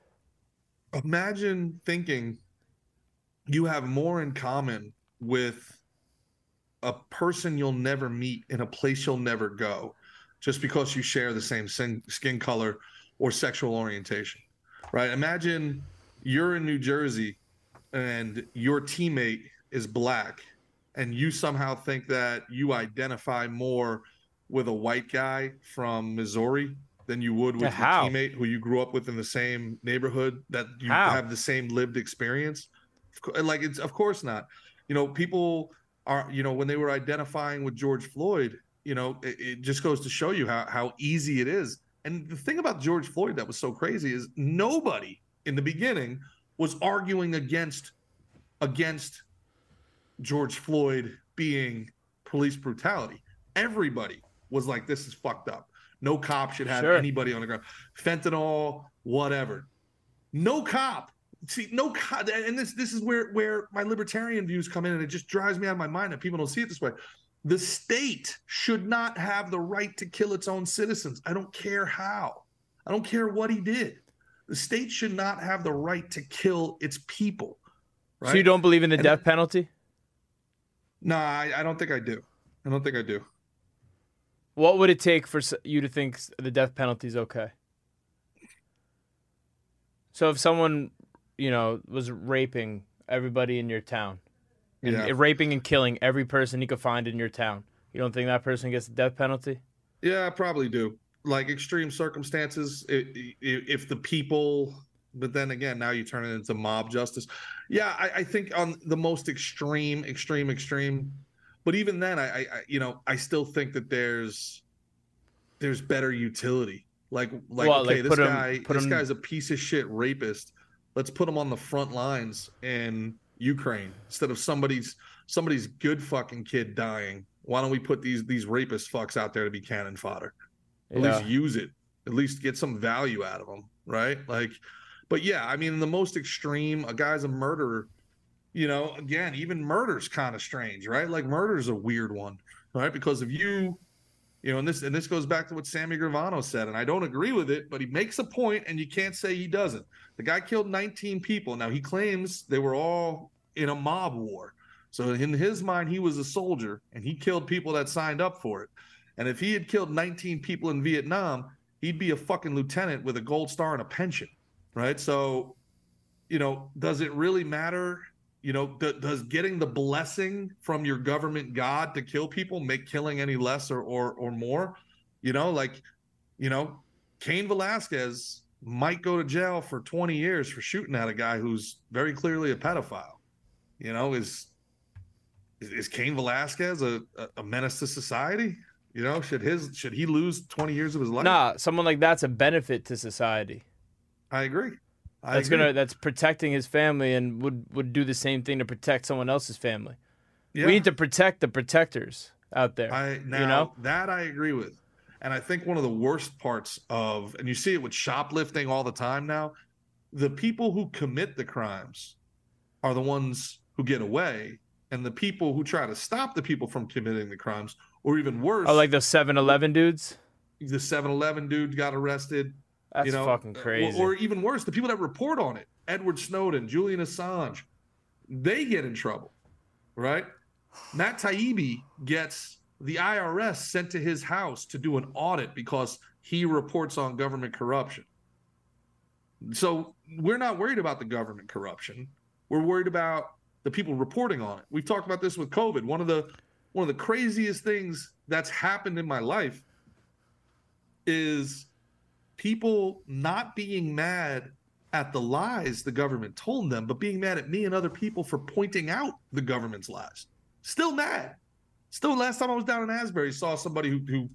Imagine thinking you have more in common with a person you'll never meet in a place you'll never go just because you share the same skin color or sexual orientation, right? Imagine you're in New Jersey and your teammate is black and you somehow think that you identify more with a white guy from Missouri than you would with your teammate who you grew up with in the same neighborhood, that you have the same lived experience. Like, it's of course not. You know, people are, you know, when they were identifying with George Floyd, you know, it just goes to show you how easy it is. And the thing about George Floyd that was so crazy is nobody in the beginning was arguing against George Floyd being police brutality. Everybody was like, this is fucked up. No cop should have anybody on the ground. Fentanyl, whatever. No cop. See, no cop. And this is where my libertarian views come in, and it just drives me out of my mind that people don't see it this way. The state should not have the right to kill its own citizens. I don't care how. I don't care what he did. The state should not have the right to kill its people. Right? So you don't believe in the death penalty? No, I don't think I do. I don't think I do. What would it take for you to think the death penalty is okay? So if someone, you know, was raping everybody in your town, and raping and killing every person he could find in your town, you don't think that person gets the death penalty? Yeah, I probably do. Like extreme circumstances, if the people, but then again, now you turn it into mob justice. Yeah, I think on the most extreme. But even then, I you know, I still think that there's better utility. This guy's a piece of shit rapist. Let's put him on the front lines in Ukraine instead of somebody's good fucking kid dying. Why don't we put these rapist fucks out there to be cannon fodder? At least use it. At least get some value out of them, right? Like, but yeah, I mean, the most extreme, a guy's a murderer. You know, again, even murder's kind of strange, right? Like, murder's a weird one, right? Because if you, you know, and this goes back to what Sammy Gravano said, and I don't agree with it, but he makes a point, and you can't say he doesn't. The guy killed 19 people. Now, he claims they were all in a mob war. So in his mind, he was a soldier, and he killed people that signed up for it. And if he had killed 19 people in Vietnam, he'd be a fucking lieutenant with a gold star and a pension, right? So, you know, does it really matter? You know, does getting the blessing from your government god to kill people make killing any less or more? You know, like, you know, Cain Velasquez might go to jail for 20 years for shooting at a guy who's very clearly a pedophile. You know, is Cain Velasquez a menace to society? You know, should he lose 20 years of his life? Nah, someone like that's a benefit to society. I agree. That's protecting his family, and would do the same thing to protect someone else's family. Yeah. We need to protect the protectors out there. You know? That I agree with. And I think one of the worst parts of, and you see it with shoplifting all the time now, the people who commit the crimes are the ones who get away, and the people who try to stop the people from committing the crimes, or even worse. Oh, like those 7-Eleven dudes? The 7-Eleven dude got arrested. That's fucking crazy. Or even worse, the people that report on it, Edward Snowden, Julian Assange, they get in trouble, right? Matt Taibbi gets the IRS sent to his house to do an audit because he reports on government corruption. So we're not worried about the government corruption. We're worried about the people reporting on it. We've talked about this with COVID. One of the craziest things that's happened in my life is people not being mad at the lies the government told them, but being mad at me and other people for pointing out the government's lies. Still mad. Still, last time I was down in Asbury, saw somebody who,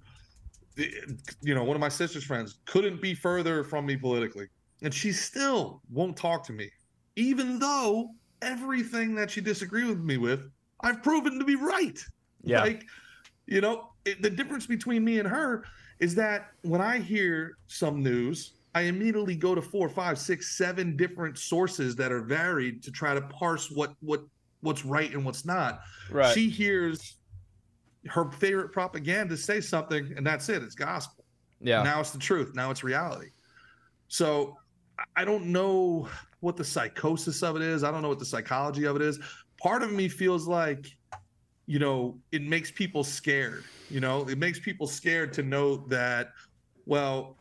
you know, one of my sister's friends couldn't be further from me politically. And she still won't talk to me, even though everything that she disagreed with me with, I've proven to be right. Yeah. Like, you know, the difference between me and her is that when I hear some news, I immediately go to 4, 5, 6, 7 different sources that are varied to try to parse what's right and what's not. Right. She hears her favorite propaganda say something, and that's it. It's gospel. Yeah. Now it's the truth. Now it's reality. So I don't know what the psychosis of it is. I don't know what the psychology of it is. Part of me feels like, you know, it makes people scared. You know, it makes people scared to know that, well,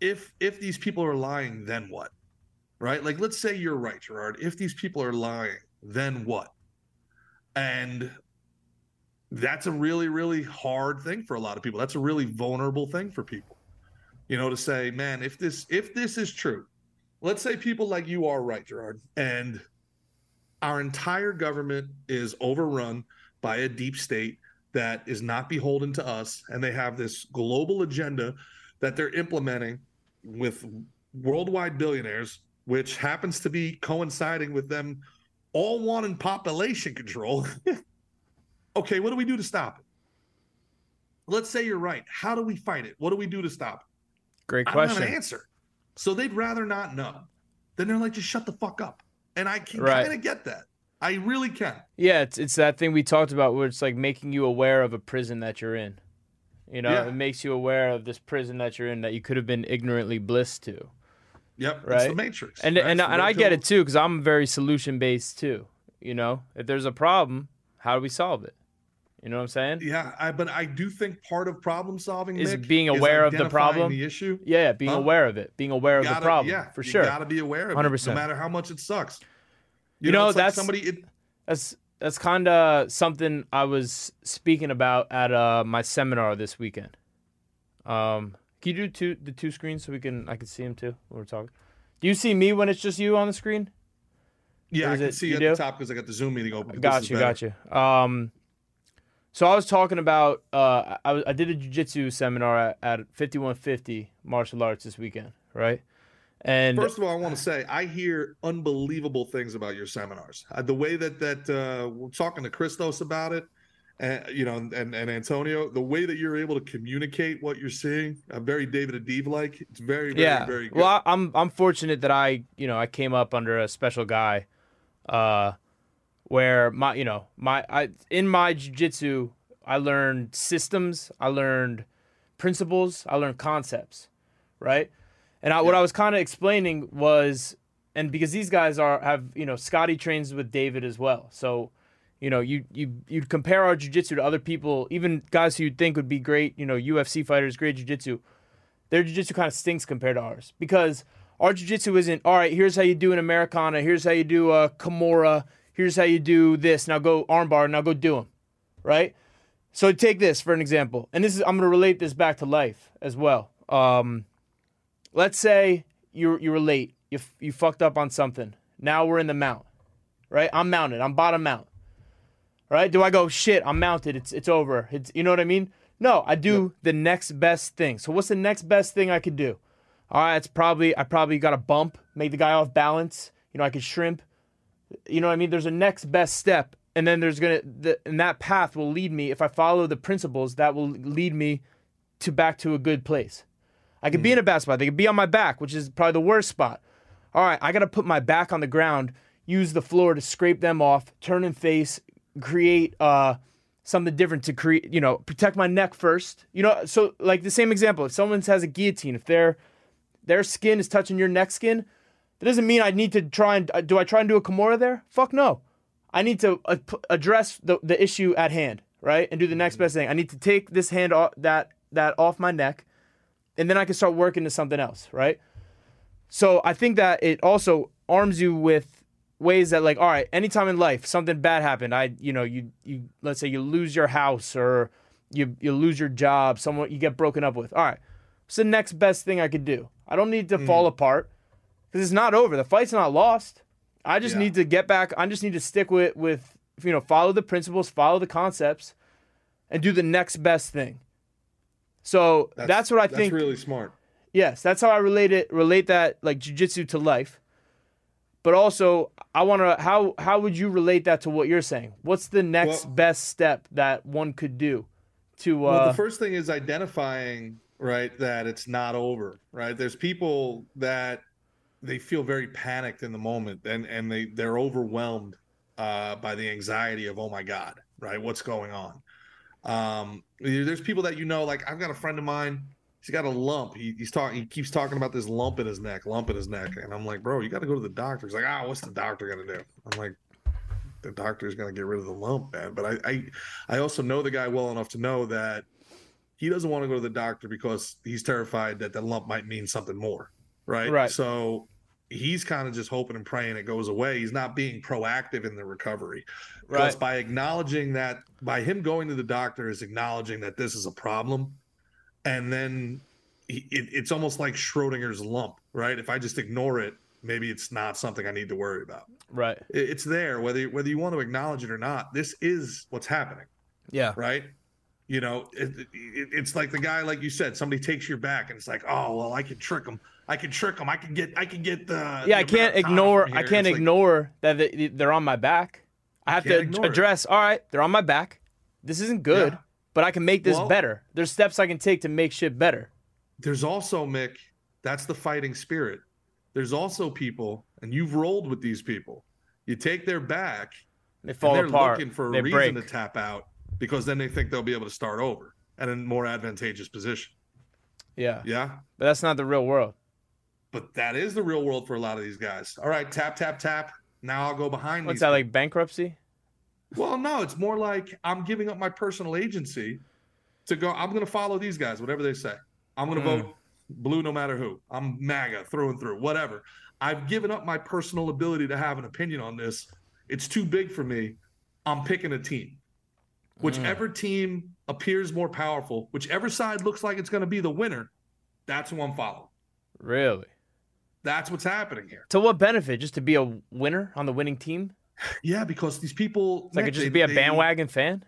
if these people are lying, then what? right? Like, let's say you're right, Gerard. If these people are lying, then what? And that's a really, really hard thing for a lot of people. That's a really vulnerable thing for people, you know, to say, man, if this is true, let's say people like you are right, Gerard, and our entire government is overrun by a deep state that is not beholden to us, and they have this global agenda that they're implementing with worldwide billionaires, which happens to be coinciding with them all wanting population control. Okay, what do we do to stop it? Let's say you're right. How do we fight it? What do we do to stop it? Great question. I don't have an answer. So they'd rather not know. Then they're like, just shut the fuck up. And I can kind of get that. I really can. Yeah, it's that thing we talked about where it's like making you aware of a prison that you're in. You know, it makes you aware of this prison that you're in that you could have been ignorantly bliss to. Yep, right? It's the Matrix. And I get it too, because I'm very solution-based too. You know, if there's a problem, how do we solve it? You know what I'm saying? Yeah, but I do think part of problem solving, Nick, is being aware of the problem, the issue. Yeah, being aware of it, being aware of the problem. Yeah, for sure. You got to be aware of 100%. It, no matter how much it sucks. You know it's that's like somebody. That's kind of something I was speaking about at my seminar this weekend. Can you do the two screens so I can see them too when we're talking? Do you see me when it's just you on the screen? Yeah, I can see you at the top because I got the Zoom meeting open. Got you. So I was talking about I did a jiu-jitsu seminar at 5150 martial arts this weekend, right? And first of all, I want to say I hear unbelievable things about your seminars. The way that we're talking to Christos about it, you know, and Antonio, the way that you're able to communicate what you're seeing, I'm very David Adiv like. It's very, very, very good. Well, I'm fortunate that I came up under a special guy, where in my jiu-jitsu, I learned systems, I learned principles, I learned concepts, right? And what I was kind of explaining was, and because these guys have Scotty trains with David as well. So, you know, you'd compare our jiu-jitsu to other people, even guys who you'd think would be great, you know, UFC fighters, great jiu-jitsu. Their jiu-jitsu kind of stinks compared to ours because our jiu-jitsu isn't, all right, here's how you do an Americana, here's how you do a Kimura, here's how you do this, now go armbar, now go do them, right? So take this for an example. And this is, I'm going to relate this back to life as well. Let's say you were late. You fucked up on something. Now we're in the mount, right? I'm mounted. I'm bottom mount, right? Do I go, shit, I'm mounted. It's over. It's, you know what I mean? No, I do the next best thing. So what's the next best thing I could do? All right, I probably got a bump, make the guy off balance. You know, I could shrimp. You know what I mean? There's a next best step. And then and that path will lead me, if I follow the principles, that will lead me back to a good place. I could be in a bad spot. They could be on my back, which is probably the worst spot. All right, I got to put my back on the ground, use the floor to scrape them off, turn and face, create something different to create, you know, protect my neck first. You know, so like the same example, if someone has a guillotine, if their skin is touching your neck skin, that doesn't mean I need to do a Kimura there? Fuck no. I need to address the issue at hand, right? And do the next best thing. I need to take this hand off, that off my neck, and then I can start working to something else, right? So I think that it also arms you with ways that, like, all right, anytime in life something bad happened, you let's say you lose your house or you lose your job, someone you get broken up with. All right, what's the next best thing I could do? I don't need to fall apart because it's not over. The fight's not lost. I just need to get back. I just need to stick with follow the principles, follow the concepts, and do the next best thing. So that's what I think. That's really smart. Yes, that's how I relate that, like, jiu-jitsu to life. But also, I want to, how would you relate that to what you're saying? What's the next best step that one could do to... Well, the first thing is identifying, right, that it's not over, right? There's people that they feel very panicked in the moment, and they're overwhelmed by the anxiety of, oh, my God, right? What's going on? There's people that, you know, like I've got a friend of mine, he's got a lump. He keeps talking about this lump in his neck. And I'm like, bro, you got to go to the doctor. He's like, what's the doctor going to do? I'm like, the doctor's going to get rid of the lump, man. But I also know the guy well enough to know that he doesn't want to go to the doctor because he's terrified that the lump might mean something more. Right. So he's kind of just hoping and praying it goes away. He's not being proactive in the recovery. Because by acknowledging that, by him going to the doctor is acknowledging that this is a problem. And then it's almost like Schrodinger's lump, right? If I just ignore it, maybe it's not something I need to worry about. Right. It's there, whether you want to acknowledge it or not. This is what's happening. Yeah. Right. You know, it's like the guy, like you said, somebody takes your back and it's like, oh, well, I can trick him. I can get the. Yeah, I can't ignore that they're on my back. I have to address, all right, they're on my back. This isn't good, but I can make this better. There's steps I can take to make shit better. There's also, Mick, that's the fighting spirit. There's also people, and you've rolled with these people. You take their back, they fall apart. They're looking for a reason to tap out. Because then they think they'll be able to start over and in a more advantageous position. Yeah. Yeah. But that's not the real world. But that is the real world for a lot of these guys. All right. Tap, tap, tap. Now I'll go behind. What's that, like bankruptcy? Well, no, it's more like I'm giving up my personal agency to go. I'm going to follow these guys, whatever they say. I'm going to vote blue no matter who. I'm MAGA through and through, whatever. I've given up my personal ability to have an opinion on this. It's too big for me. I'm picking a team. Whichever team appears more powerful, whichever side looks like it's going to be the winner, that's who I'm following. Really? That's what's happening here. To what benefit? Just to be a winner on the winning team? Yeah, because these people... It's like just be a bandwagon fan?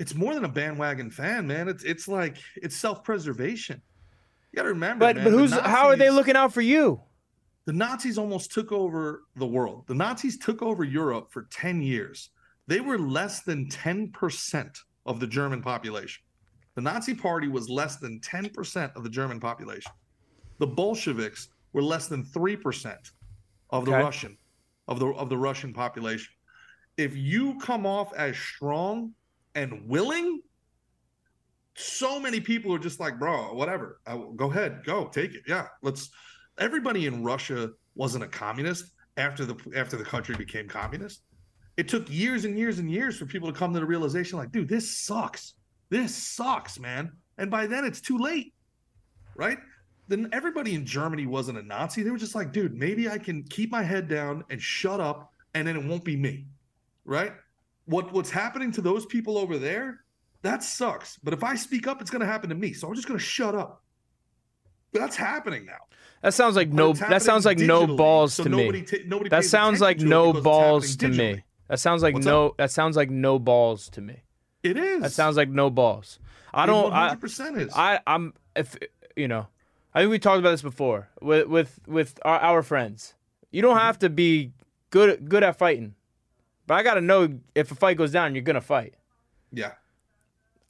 It's more than a bandwagon fan, man. It's like, it's self-preservation. You got to remember, But who's? The Nazis, how are they looking out for you? The Nazis almost took over the world. The Nazis took over Europe for 10 years. They were less than 10% of the German population. The Nazi Party was less than 10% of the German population. The Bolsheviks were less than 3% of the Russian Russian population. If you come off as strong and willing, so many people are just like, bro, whatever. Go ahead, go take it. Yeah, let's. Everybody in Russia wasn't a communist after the country became communist. It took years and years and years for people to come to the realization, like, dude, this sucks. This sucks, man. And by then, it's too late, right? Then everybody in Germany wasn't a Nazi. They were just like, dude, maybe I can keep my head down and shut up, and then it won't be me, right? What's happening to those people over there, that sucks. But if I speak up, it's going to happen to me, so I'm just going to shut up. That's happening now. That sounds like no balls to me. That sounds like no balls to me. That sounds like That sounds like no balls to me. It is. That sounds like no balls. I don't. 100% is. I'm. If you know, I think we talked about this before with our friends. You don't have to be good at fighting, but I gotta know if a fight goes down, you're gonna fight. Yeah.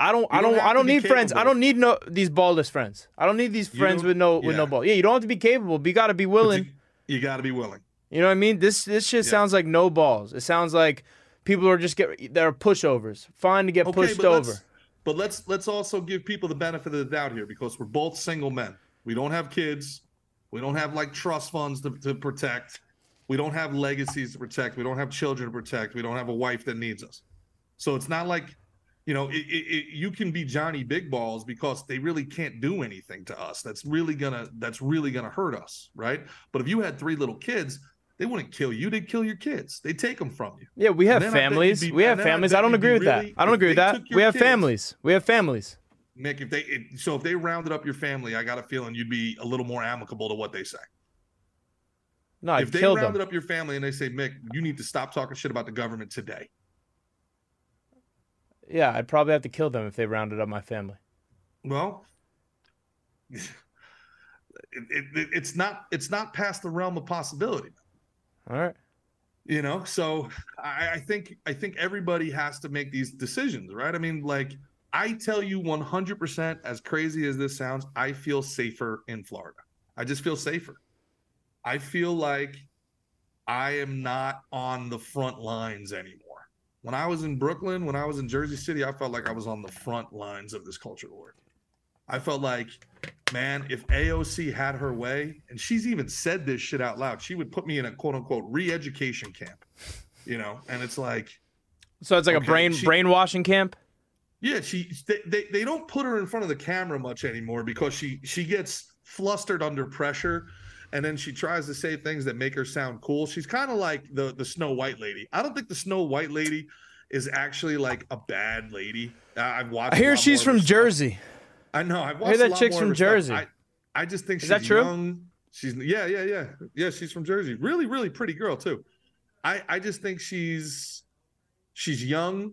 I don't need friends. I don't need these ballless friends. I don't need these friends with no balls. Yeah, you don't have to be capable, but you gotta be willing. You gotta be willing. You know what I mean? This shit sounds like no balls. It sounds like people are just they're pushovers. Fine to get pushed over. But let's also give people the benefit of the doubt here, because we're both single men. We don't have kids. We don't have like trust funds to protect. We don't have legacies to protect. We don't have children to protect. We don't have a wife that needs us. So it's not like, you know, you can be Johnny Big Balls because they really can't do anything to us. That's really gonna hurt us, right? But if you had three little kids, they wouldn't kill you. They'd kill your kids. They take them from you. Yeah, we have families. We have families. I don't agree with that. I don't agree with that. We have families. We have families. Mick, if they rounded up your family, I got a feeling you'd be a little more amicable to what they say. No, if they rounded up your family and they say, Mick, you need to stop talking shit about the government today. Yeah, I'd probably have to kill them if they rounded up my family. Well, it's not past the realm of possibility. All right. You know, so I think everybody has to make these decisions, right? I mean, like, I tell you 100%, as crazy as this sounds, I feel safer in Florida. I just feel safer. I feel like I am not on the front lines anymore. When I was in Brooklyn, when I was in Jersey City, I felt like I was on the front lines of this culture war. I felt like, man, if AOC had her way, and she's even said this shit out loud, she would put me in a quote-unquote re-education camp, you know? And it's like... So it's like a brainwashing camp? Yeah, they don't put her in front of the camera much anymore because she gets flustered under pressure and then she tries to say things that make her sound cool. She's kind of like the Snow White lady. I don't think the Snow White lady is actually like a bad lady. I've watched. I hear she's from Jersey. I know. I've watched. I hear that chick's from Jersey. I just think she's young. She's yeah. She's from Jersey. Really, really pretty girl too. I just think she's young.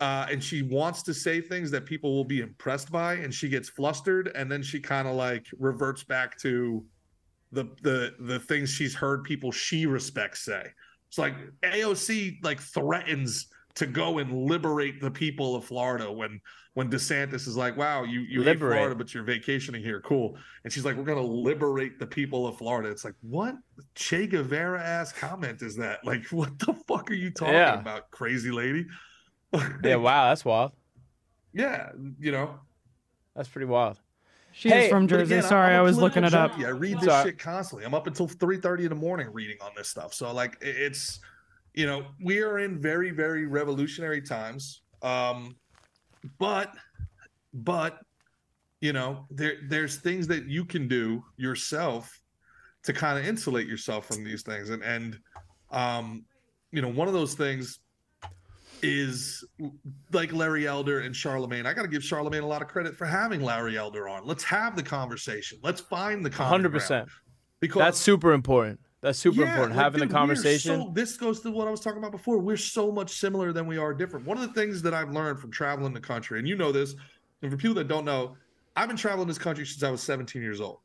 And she wants to say things that people will be impressed by, and she gets flustered, and then she kind of like reverts back to the things she's heard people she respects say. It's like AOC like threatens to go and liberate the people of Florida when DeSantis is like, wow, you hate Florida, but you're vacationing here. Cool. And she's like, we're going to liberate the people of Florida. It's like, what Che Guevara-ass comment is that? Like, what the fuck are you talking about, crazy lady? Yeah, wow, that's wild. Yeah, you know, that's pretty wild. She's from Jersey. Again, sorry, I was looking it up. I read this shit constantly. I'm up until 3:30 in the morning reading on this stuff. So like, it's, you know, we are in very, very revolutionary times. But you know, there's things that you can do yourself to kind of insulate yourself from these things, and you know, one of those things is like Larry Elder and Charlemagne. I got to give Charlemagne a lot of credit for having Larry Elder on. Let's have the conversation. Let's find the common ground. 100%. Because that's super important. That's super important. Like, having the conversation. This goes to what I was talking about before. We're so much similar than we are different. One of the things that I've learned from traveling the country, and you know this, and for people that don't know, I've been traveling this country since I was 17 years old.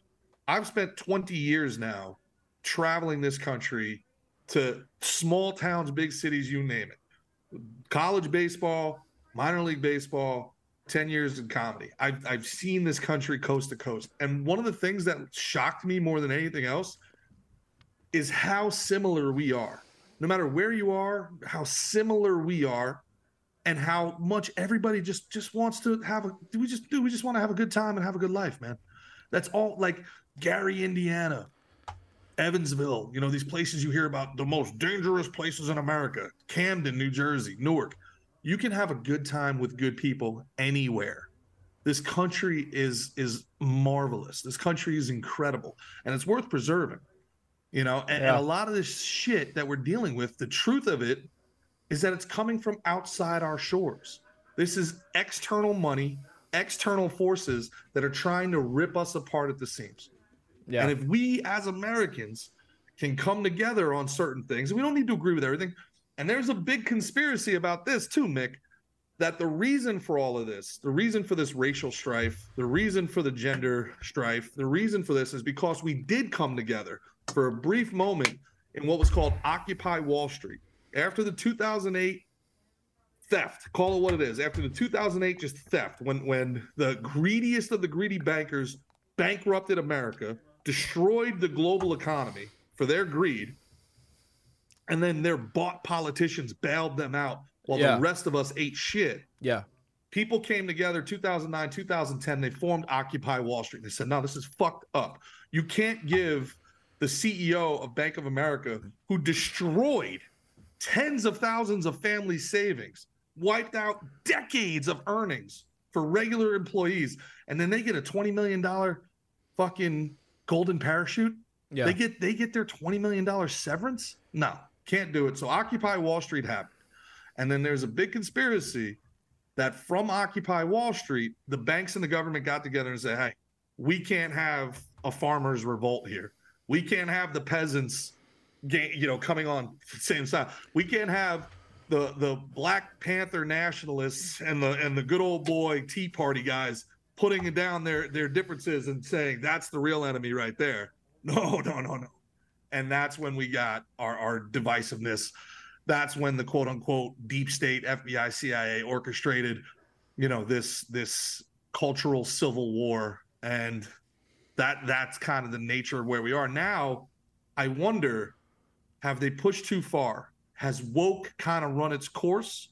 I've spent 20 years now traveling this country to small towns, big cities, you name it. College baseball, minor league baseball, 10 years in comedy. I've seen this country coast to coast. And one of the things that shocked me more than anything else is how similar we are. No matter where you are, how similar we are, and how much everybody just wants to have a – we just want to have a good time and have a good life, man. That's all – like Gary, Indiana, Evansville, you know, these places you hear about, the most dangerous places in America, Camden, New Jersey, Newark. You can have a good time with good people anywhere. This country is marvelous. This country is incredible, and it's worth preserving, you know, and a lot of this shit that we're dealing with, the truth of it is that it's coming from outside our shores. This is external money, external forces that are trying to rip us apart at the seams. Yeah. And if we as Americans can come together on certain things, we don't need to agree with everything. And there's a big conspiracy about this too, Mick, that the reason for all of this, the reason for this racial strife, the reason for the gender strife, the reason for this is because we did come together for a brief moment in what was called Occupy Wall Street. After the 2008 theft, call it what it is, after the 2008 just theft, when the greediest of the greedy bankers bankrupted America, destroyed the global economy for their greed, and then their bought politicians bailed them out while the rest of us ate shit. Yeah. People came together 2009, 2010, they formed Occupy Wall Street. They said, no, this is fucked up. You can't give the CEO of Bank of America, who destroyed tens of thousands of family savings, wiped out decades of earnings for regular employees, and then they get a $20 million fucking golden parachute. Yeah. They get their $20 million severance. No, can't do it. So Occupy Wall Street happened. And then there's a big conspiracy that from Occupy Wall Street, the banks and the government got together and said, hey, we can't have a farmer's revolt here. We can't have the peasants, you know, coming on the same side. We can't have the Black Panther nationalists and the good old boy Tea Party guys putting down their differences and saying that's the real enemy right there. No. And that's when we got our divisiveness. That's when the quote unquote deep state, FBI, CIA orchestrated, you know, this cultural civil war. And that's kind of the nature of where we are now. I wonder, have they pushed too far? Has woke kind of run its course?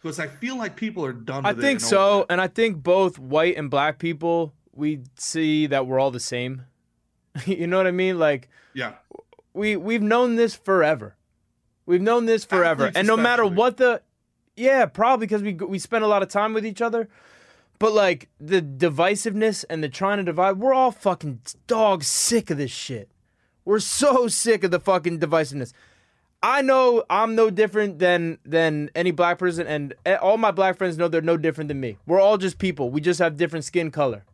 Because I feel like people are done with it. I think so, and I think both white and black people, we see that we're all the same. You know what I mean? Like, yeah, we've known this forever. We've known this forever, and no matter what probably because we spend a lot of time with each other. But like the divisiveness and the trying to divide, we're all fucking dog sick of this shit. We're so sick of the fucking divisiveness. I know I'm no different than any black person, and all my black friends know they're no different than me. We're all just people. We just have different skin color.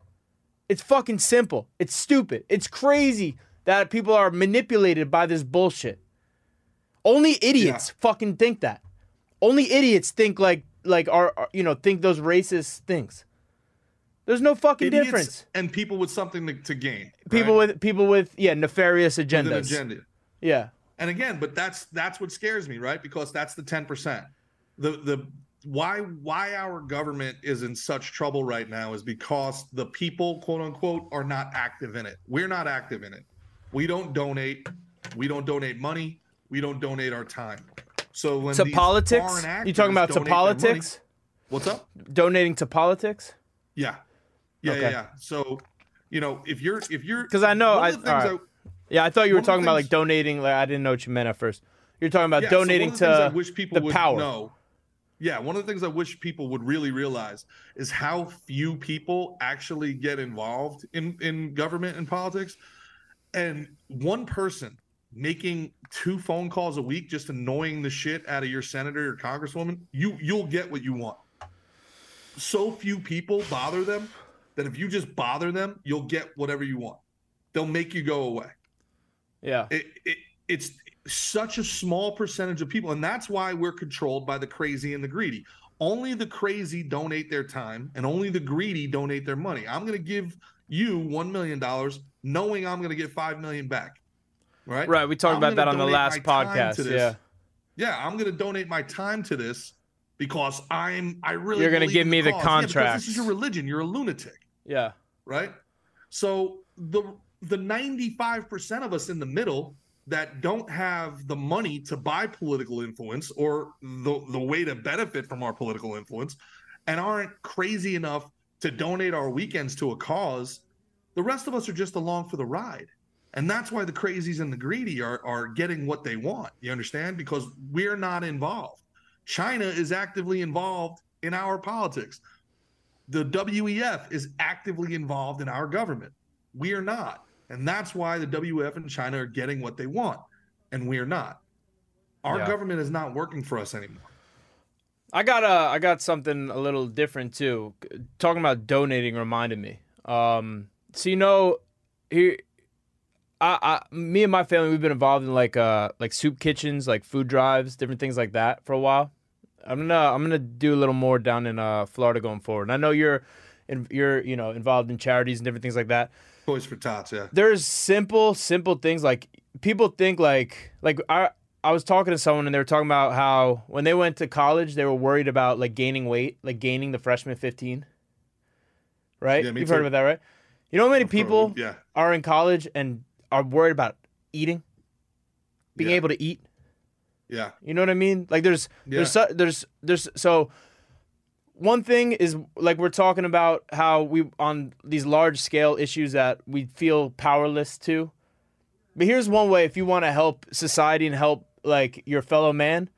It's fucking simple. It's stupid. It's crazy that people are manipulated by this bullshit. Only idiots fucking think that. Only idiots think think those racist things. There's no fucking difference. And people with something to gain. People right? with people with nefarious agendas. With an agenda. Yeah. And again, but that's what scares me, right? Because that's the 10%. The why our government is in such trouble right now is because the people, quote unquote, are not active in it. We're not active in it. We don't donate. We don't donate money. We don't donate our time. So when to politics, you talking about to politics? Money, what's up? Donating to politics? Yeah, okay. Yeah. So, if you're because I know I thought you were talking about like donating. Like I didn't know what you meant at first. You're talking about donating to the power. Know, yeah, one of the things I wish people would really realize is how few people actually get involved in government and politics. And one person making 2 phone calls a week, just annoying the shit out of your senator or congresswoman, you'll get what you want. So few people bother them that if you just bother them, you'll get whatever you want. They'll make you go away. Yeah. It's such a small percentage of people. And that's why we're controlled by the crazy and the greedy. Only the crazy donate their time and only the greedy donate their money. I'm going to give you $1 million knowing I'm going to get $5 million back. Right. Right. We talked about that on the last podcast. Yeah. Yeah. I'm going to donate my time to this because you're going to give me the contract. Yeah, because this is your religion. You're a lunatic. Yeah. Right. So the 95% of us in the middle that don't have the money to buy political influence or the way to benefit from our political influence and aren't crazy enough to donate our weekends to a cause, the rest of us are just along for the ride. And that's why the crazies and the greedy are getting what they want. You understand? Because we're not involved. China is actively involved in our politics. The WEF is actively involved in our government. We are not. And that's why the WEF and China are getting what they want. And we are not. Our government is not working for us anymore. I got something a little different too. Talking about donating reminded me. Me and my family, we've been involved in like soup kitchens, like food drives, different things like that for a while. I'm gonna do a little more down in Florida going forward. And I know you're involved in charities and different things like that. Toys for Tots, yeah. There's simple things like people think like I was talking to someone and they were talking about how when they went to college they were worried about like gaining weight, like gaining the freshman 15. Right? Yeah, you've heard about that, right? You know how many people are in college and are worried about eating, being able to eat. Yeah. You know what I mean? Like there's so. One thing is, like, we're talking about how we, on these large-scale issues that we feel powerless to. But here's one way, if you want to help society and help, like, your fellow man,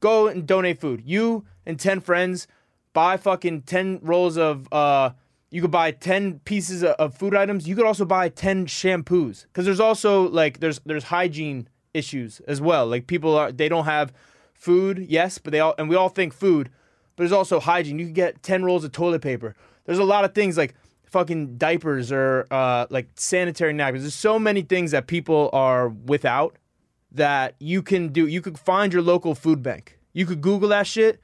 go and donate food. You and 10 friends buy fucking 10 rolls of, you could buy 10 pieces of food items. You could also buy 10 shampoos. Because there's also, like, there's hygiene issues as well. Like, they don't have food, yes, but we all think food. There's also hygiene. You can get 10 rolls of toilet paper. There's a lot of things like fucking diapers or like sanitary napkins. There's so many things that people are without that you can do. You could find your local food bank. You could Google that shit.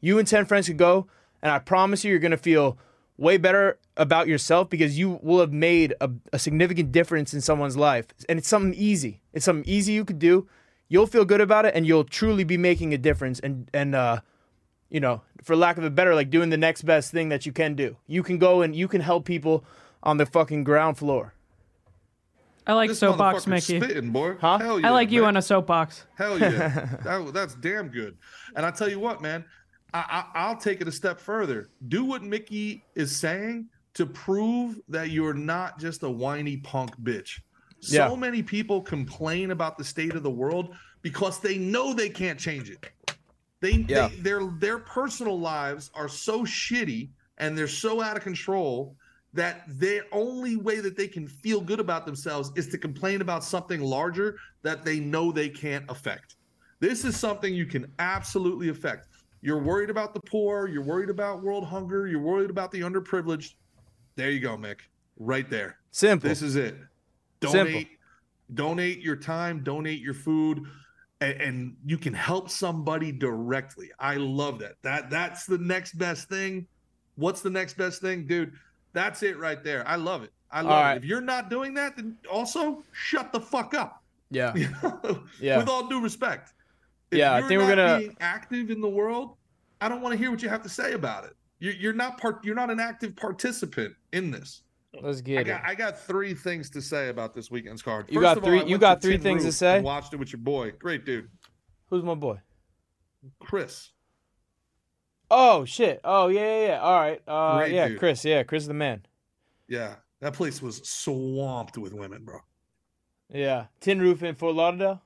You and 10 friends could go, and I promise you're going to feel way better about yourself because you will have made a significant difference in someone's life. And it's something easy. It's something easy you could do. You'll feel good about it, and you'll truly be making a difference. And you know, for lack of a better, like doing the next best thing that you can do. You can go and you can help people on the fucking ground floor. I like this soapbox, Mickey. Spitting, boy. Huh? Hell yeah, I like you, man. On a soapbox. Hell yeah. That's damn good. And I tell you what, man, I'll take it a step further. Do what Mickey is saying to prove that you're not just a whiny punk bitch. Yeah. So many people complain about the state of the world because they know they can't change it. Their personal lives are so shitty and they're so out of control that their only way that they can feel good about themselves is to complain about something larger that they know they can't affect. This is something you can absolutely affect. You're worried about the poor. You're worried about world hunger. You're worried about the underprivileged. There you go, Mick. Right there. Simple. This is it. Donate your time. Donate your food. And you can help somebody directly. I love that. That's the next best thing. What's the next best thing? Dude, that's it right there. I love it. I love it. If you're not doing that, then also shut the fuck up. Yeah. You know? Yeah. With all due respect. If I think we're gonna being active in the world, I don't want to hear what you have to say about it. You're not an active participant in this. Let's get it. I got three things to say about this weekend's card. You got three things to say. Watched it with your boy. Great dude. Who's my boy? Chris. Oh shit. Oh yeah. All right. Great dude. Chris. Yeah, Chris is the man. Yeah, that place was swamped with women, bro. Yeah, Tin Roof in Fort Lauderdale.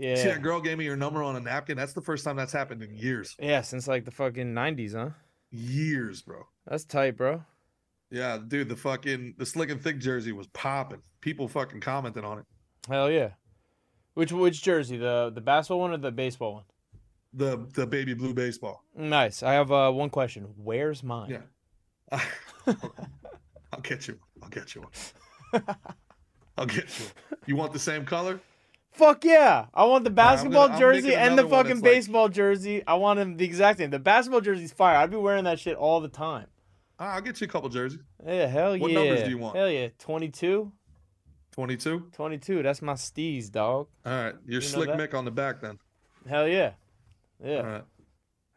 Yeah. See, that girl gave me your number on a napkin. That's the first time that's happened in years. Yeah, since like the fucking 90s, huh? Years, bro. That's tight, bro. Yeah, dude, the Slick and Thick jersey was popping. People fucking commented on it. Hell yeah. Which jersey? The basketball one or the baseball one? The baby blue baseball. Nice. I have one question. Where's mine? Yeah. I'll get you. I'll get you one. I'll get you. You want the same color? Fuck yeah. I want the basketball jersey and the fucking baseball jersey. I want them the exact same. The basketball jersey's fire. I'd be wearing that shit all the time. I'll get you a couple jerseys. Yeah, hell yeah. What numbers do you want? Hell yeah. 22? 22? 22. That's my steez, dog. All right. You're Slick Mick on the back then. Hell yeah. Yeah. All right.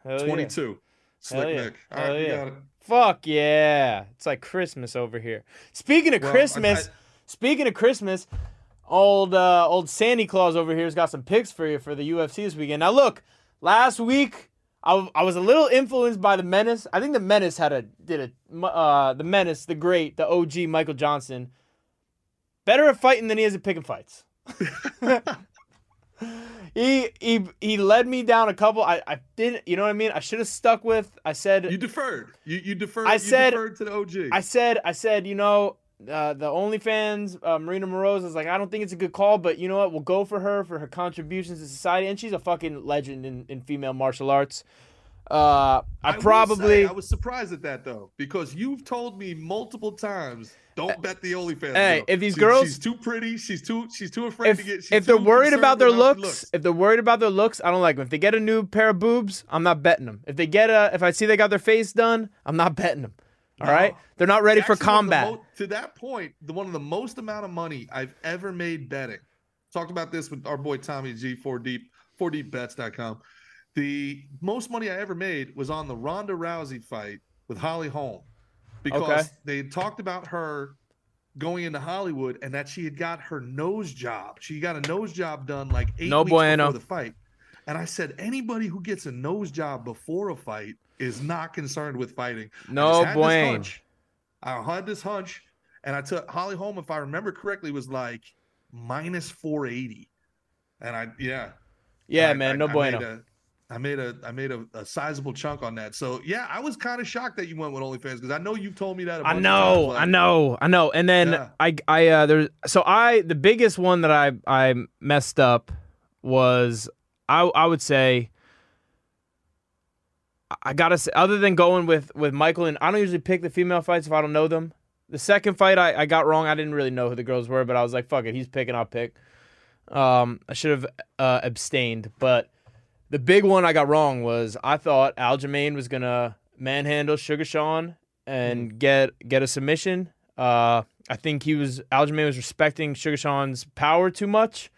Hell 22. Yeah. Slick Mick. All right, you got it. Fuck yeah. It's like Christmas over here. Speaking of Christmas, old Santa Claus over here has got some picks for you for the UFC this weekend. Now, look, last week I was a little influenced by The Menace. I think The Menace The Menace, the great, the OG Michael Johnson, better at fighting than he is at picking fights. He led me down a couple. I didn't, you know what I mean? I should have stuck with, I said. You deferred. You deferred to the OG. I said, you know, the OnlyFans, Marina Moroz is like, I don't think it's a good call, but you know what? We'll go for her contributions to society, and she's a fucking legend in female martial arts. I was surprised at that though, because you've told me multiple times, don't bet the OnlyFans. Hey, if these girls, she's too pretty, she's too afraid to get. If they're worried about their looks, I don't like them. If they get a new pair of boobs, I'm not betting them. If they get if I see they got their face done, I'm not betting them. All right, they're not ready for combat. To that point, one of the most amount of money I've ever made betting. Talked about this with our boy Tommy G, 4DeepBets.com. The most money I ever made was on the Ronda Rousey fight with Holly Holm, because they had talked about her going into Hollywood and that she had got her nose job. She got a nose job done like 8 weeks before the fight. And I said, anybody who gets a nose job before a fight is not concerned with fighting. No bueno. I had this hunch, and I took Holly Holm, if I remember correctly, was like -480. And I made a sizable chunk on that. So yeah, I was kind of shocked that you went with OnlyFans, because I know you've told me that. I know. And then the biggest one that I messed up was I would say, I gotta say, other than going with Michael, and I don't usually pick the female fights if I don't know them. The second fight I got wrong. I didn't really know who the girls were, but I was like, fuck it, he's picking, I'll pick. I should have abstained, but the big one I got wrong was I thought Aljamain was gonna manhandle Sugar Sean and get a submission. I think Aljamain was respecting Sugar Sean's power too much.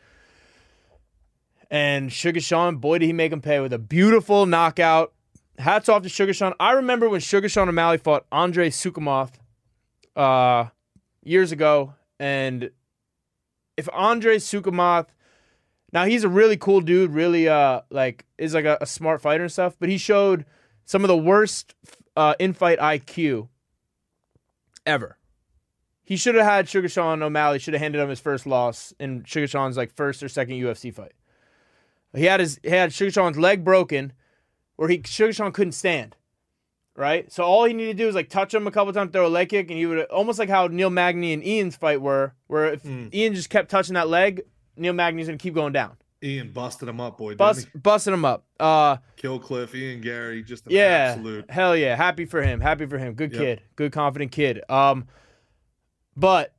And Sugar Sean, boy, did he make him pay with a beautiful knockout. Hats off to Sugar Sean. I remember when Sugar Sean O'Malley fought Andre Sukumov years ago. And if Andre Sukumov, now he's a really cool dude, really is like a smart fighter and stuff, but he showed some of the worst in-fight IQ ever. He should have had Sugar Sean O'Malley, should have handed him his first loss in Sugar Sean's like first or second UFC fight. He had Sugar Sean's leg broken, or Sugar Sean couldn't stand. right? So all he needed to do was like touch him a couple times, throw a leg kick, and he would, almost like how Neil Magny and Ian's fight were, where if Ian just kept touching that leg, Neil Magny's gonna keep going down. Ian busted him up, boy. Busted him up. Killcliff, Ian Gary, just an absolute. Hell yeah. Happy for him. Happy for him. Good kid. Good, confident kid. But,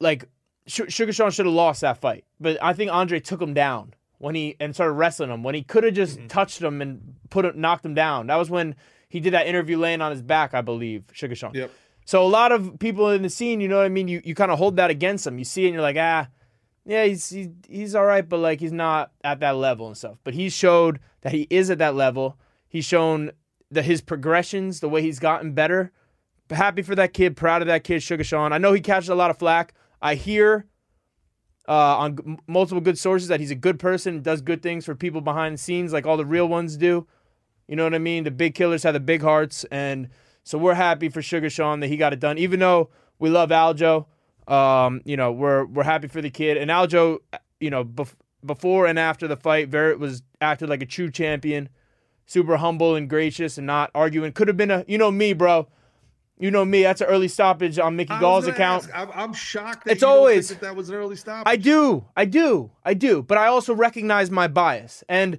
like, Sugar Sean should have lost that fight. But I think Andre took him down when he and started wrestling him. When he could have just touched him and knocked him down. That was when he did that interview laying on his back, I believe, Sugar Sean. Yep. So a lot of people in the scene, you know what I mean? You kind of hold that against him. You see it and you're like, yeah, he's all right, but like he's not at that level and stuff. But he showed that he is at that level. He's shown that his progressions, the way he's gotten better. Happy for that kid, proud of that kid, Sugar Sean. I know he catches a lot of flack. I hear on multiple good sources that he's a good person, does good things for people behind the scenes like all the real ones do. You know what I mean? The big killers have the big hearts. And so we're happy for Sugar Sean that he got it done, even though we love Aljo. You know, we're happy for the kid. And Aljo, you know, before and after the fight, Verrett acted like a true champion, super humble and gracious and not arguing. Could have been a, you know me, bro. You know me. That's an early stoppage on Mickey Gall's account. I'm shocked that it's always don't think that was an early stoppage. I do. But I also recognize my bias. And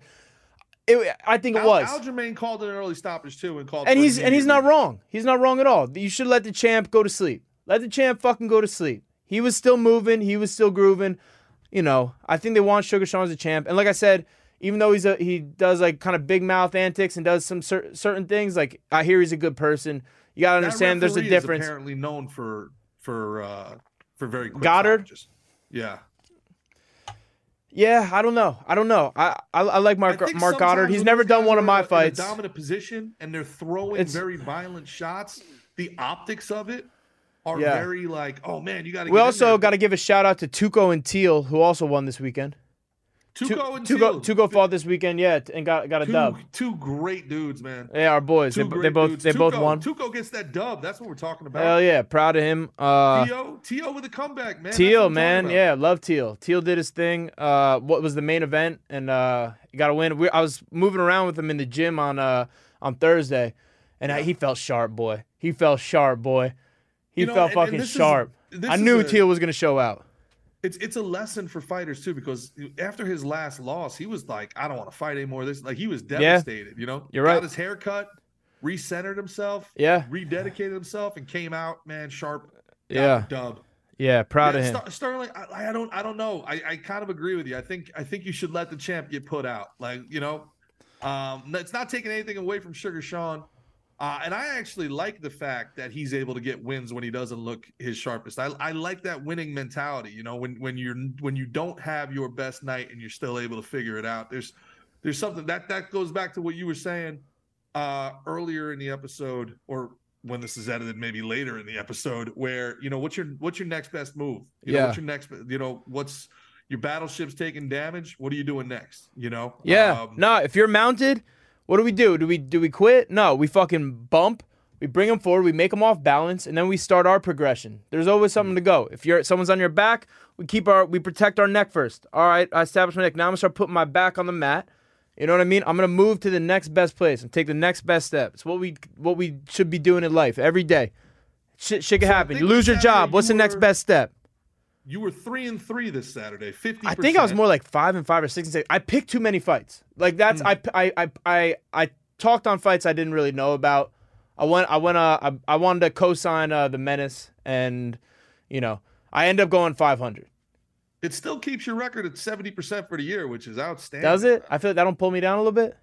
I think it was. Aljamain called it an early stoppage too, and called. And he's not wrong. He's not wrong at all. You should let the champ go to sleep. Let the champ fucking go to sleep. He was still moving. He was still grooving. You know, I think they want Sugar Sean as a champ. And like I said, even though he does like kind of big mouth antics and does some certain things, like I hear he's a good person. You gotta understand there's a difference. Is apparently known for very quick Goddard. Stoppages. Yeah. Yeah, I don't know. I like Mark Goddard. He's never done one of my fights. In a dominant position, and they're throwing very violent shots. The optics of it. Are very like, oh man, you gotta. We also got to give a shout out to Tuco and Teal, who also won this weekend. Tuco fought this weekend, and got a dub. Two great dudes, man. Yeah, our boys. They both won. Tuco gets that dub. That's what we're talking about. Hell yeah, proud of him. Teal with a comeback, man. Teal, man, love Teal. Teal did his thing. What was the main event? And he got a win. I was moving around with him in the gym on Thursday, and he felt sharp, boy. He felt fucking sharp. I knew Teal was going to show out. It's a lesson for fighters, too, because after his last loss, he was like, I don't want to fight anymore. He was devastated, you know? You're right. Got his haircut, recentered himself, rededicated himself, and came out, man, sharp, dub. Yeah, proud of him. Sterling, I don't know. I kind of agree with you. I think you should let the champ get put out. Like, you know, it's not taking anything away from Sugar Sean. And I actually like the fact that he's able to get wins when he doesn't look his sharpest. I like that winning mentality, you know, when you don't have your best night and you're still able to figure it out. There's something that goes back to what you were saying earlier in the episode, or when this is edited, maybe later in the episode, where, you know, what's your next best move? You know, what's your next, you know, what's your battleship's taking damage? What are you doing next? You know? Yeah. No, if you're mounted. What do we do? Do we quit? No, we fucking bump. We bring them forward. We make them off balance, and then we start our progression. There's always something to go. If someone's on your back, we protect our neck first. All right, I establish my neck. Now I'm gonna start putting my back on the mat. You know what I mean? I'm gonna move to the next best place and take the next best step. It's what we should be doing in life every day. Shit can happen. You lose your job. What's the next best step? You were 3-3 this Saturday, 50%. I think I was more like 5-5 or 6-6. I picked too many fights. Like that's I talked on fights I didn't really know about. I wanted to co-sign the Menace, and you know I end up going 500. It still keeps your record at 70% for the year, which is outstanding. Does it? I feel like that don't pull me down a little bit.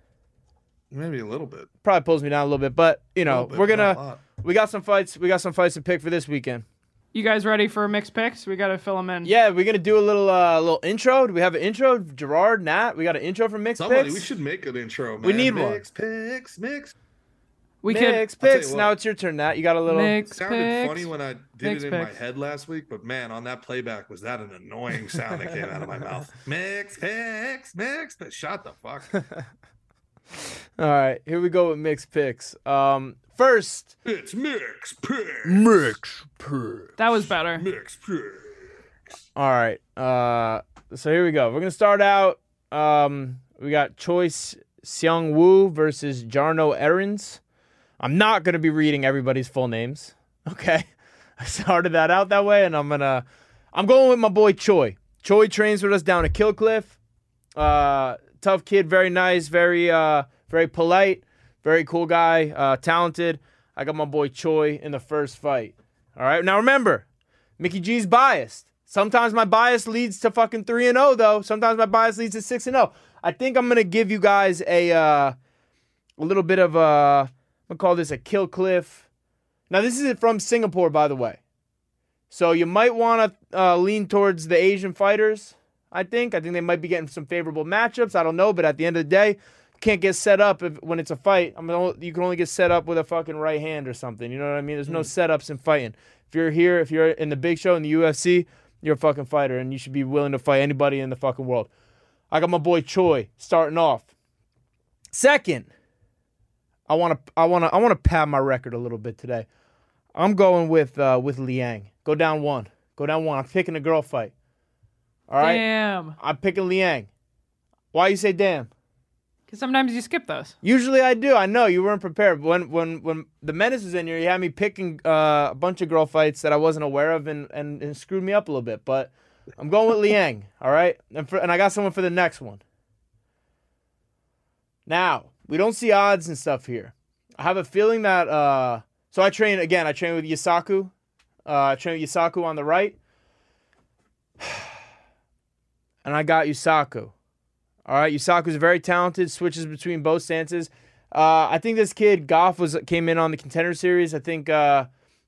Maybe a little bit. Probably pulls me down a little bit, but you know we got some fights. We got some fights to pick for this weekend. You guys ready for mixed picks? We got to fill them in. Yeah, we're going to do a little intro. Do we have an intro? Gerard, Nat, we got an intro for mixed picks? We should make an intro, man. We need one. Mixed picks, mixed picks. Now it's your turn, Nat. You got a little... It sounded funny when I did it in my head last week, but man, on that playback, was that an annoying sound that came out of my mouth. Mixed picks, mixed picks. Shut the fuck. All right, here we go with mixed picks. First, it's mixed picks. Mixed picks. That was better. Mixed picks. All right. So here we go. We're gonna start out. We got Choi Seung-woo versus Jarno Erins. I'm not going to be reading everybody's full names. Okay. I started that out that way, and I'm going with my boy Choi. Choi trains with us down at Killcliff. Tough kid, very nice, very polite, very cool guy, talented. I got my boy Choi in the first fight. All right. Now remember, Mickey G's biased. Sometimes my bias leads to fucking 3-0 though. Sometimes my bias leads to 6-0. I think I'm going to give you guys a little bit of a, I'm going to call this a Killcliff. Now, this is from Singapore, by the way. So you might want to lean towards the Asian fighters, I think. I think they might be getting some favorable matchups. I don't know, but at the end of the day, you can't get set up when it's a fight. You can only get set up with a fucking right hand or something. You know what I mean? There's no setups in fighting. If you're here, if you're in the big show in the UFC, you're a fucking fighter, and you should be willing to fight anybody in the fucking world. I got my boy Choi starting off. Second, I want to pad my record a little bit today. I'm going with Liang. Go down one. Go down one. I'm picking a girl fight. All right? Damn. I'm picking Liang. Why you say damn? Because sometimes you skip those. Usually I do. I know. You weren't prepared. When the Menace was in here, you had me picking a bunch of girl fights that I wasn't aware of and screwed me up a little bit. But I'm going with Liang. All right? And I got someone for the next one. Now, we don't see odds and stuff here. I have a feeling that... So I train with Yasaku. I train with Yasaku on the right. And I got Yasaku. All right, Yasaku's very talented, switches between both stances. I think this kid, Goff, came in on the Contender Series. I think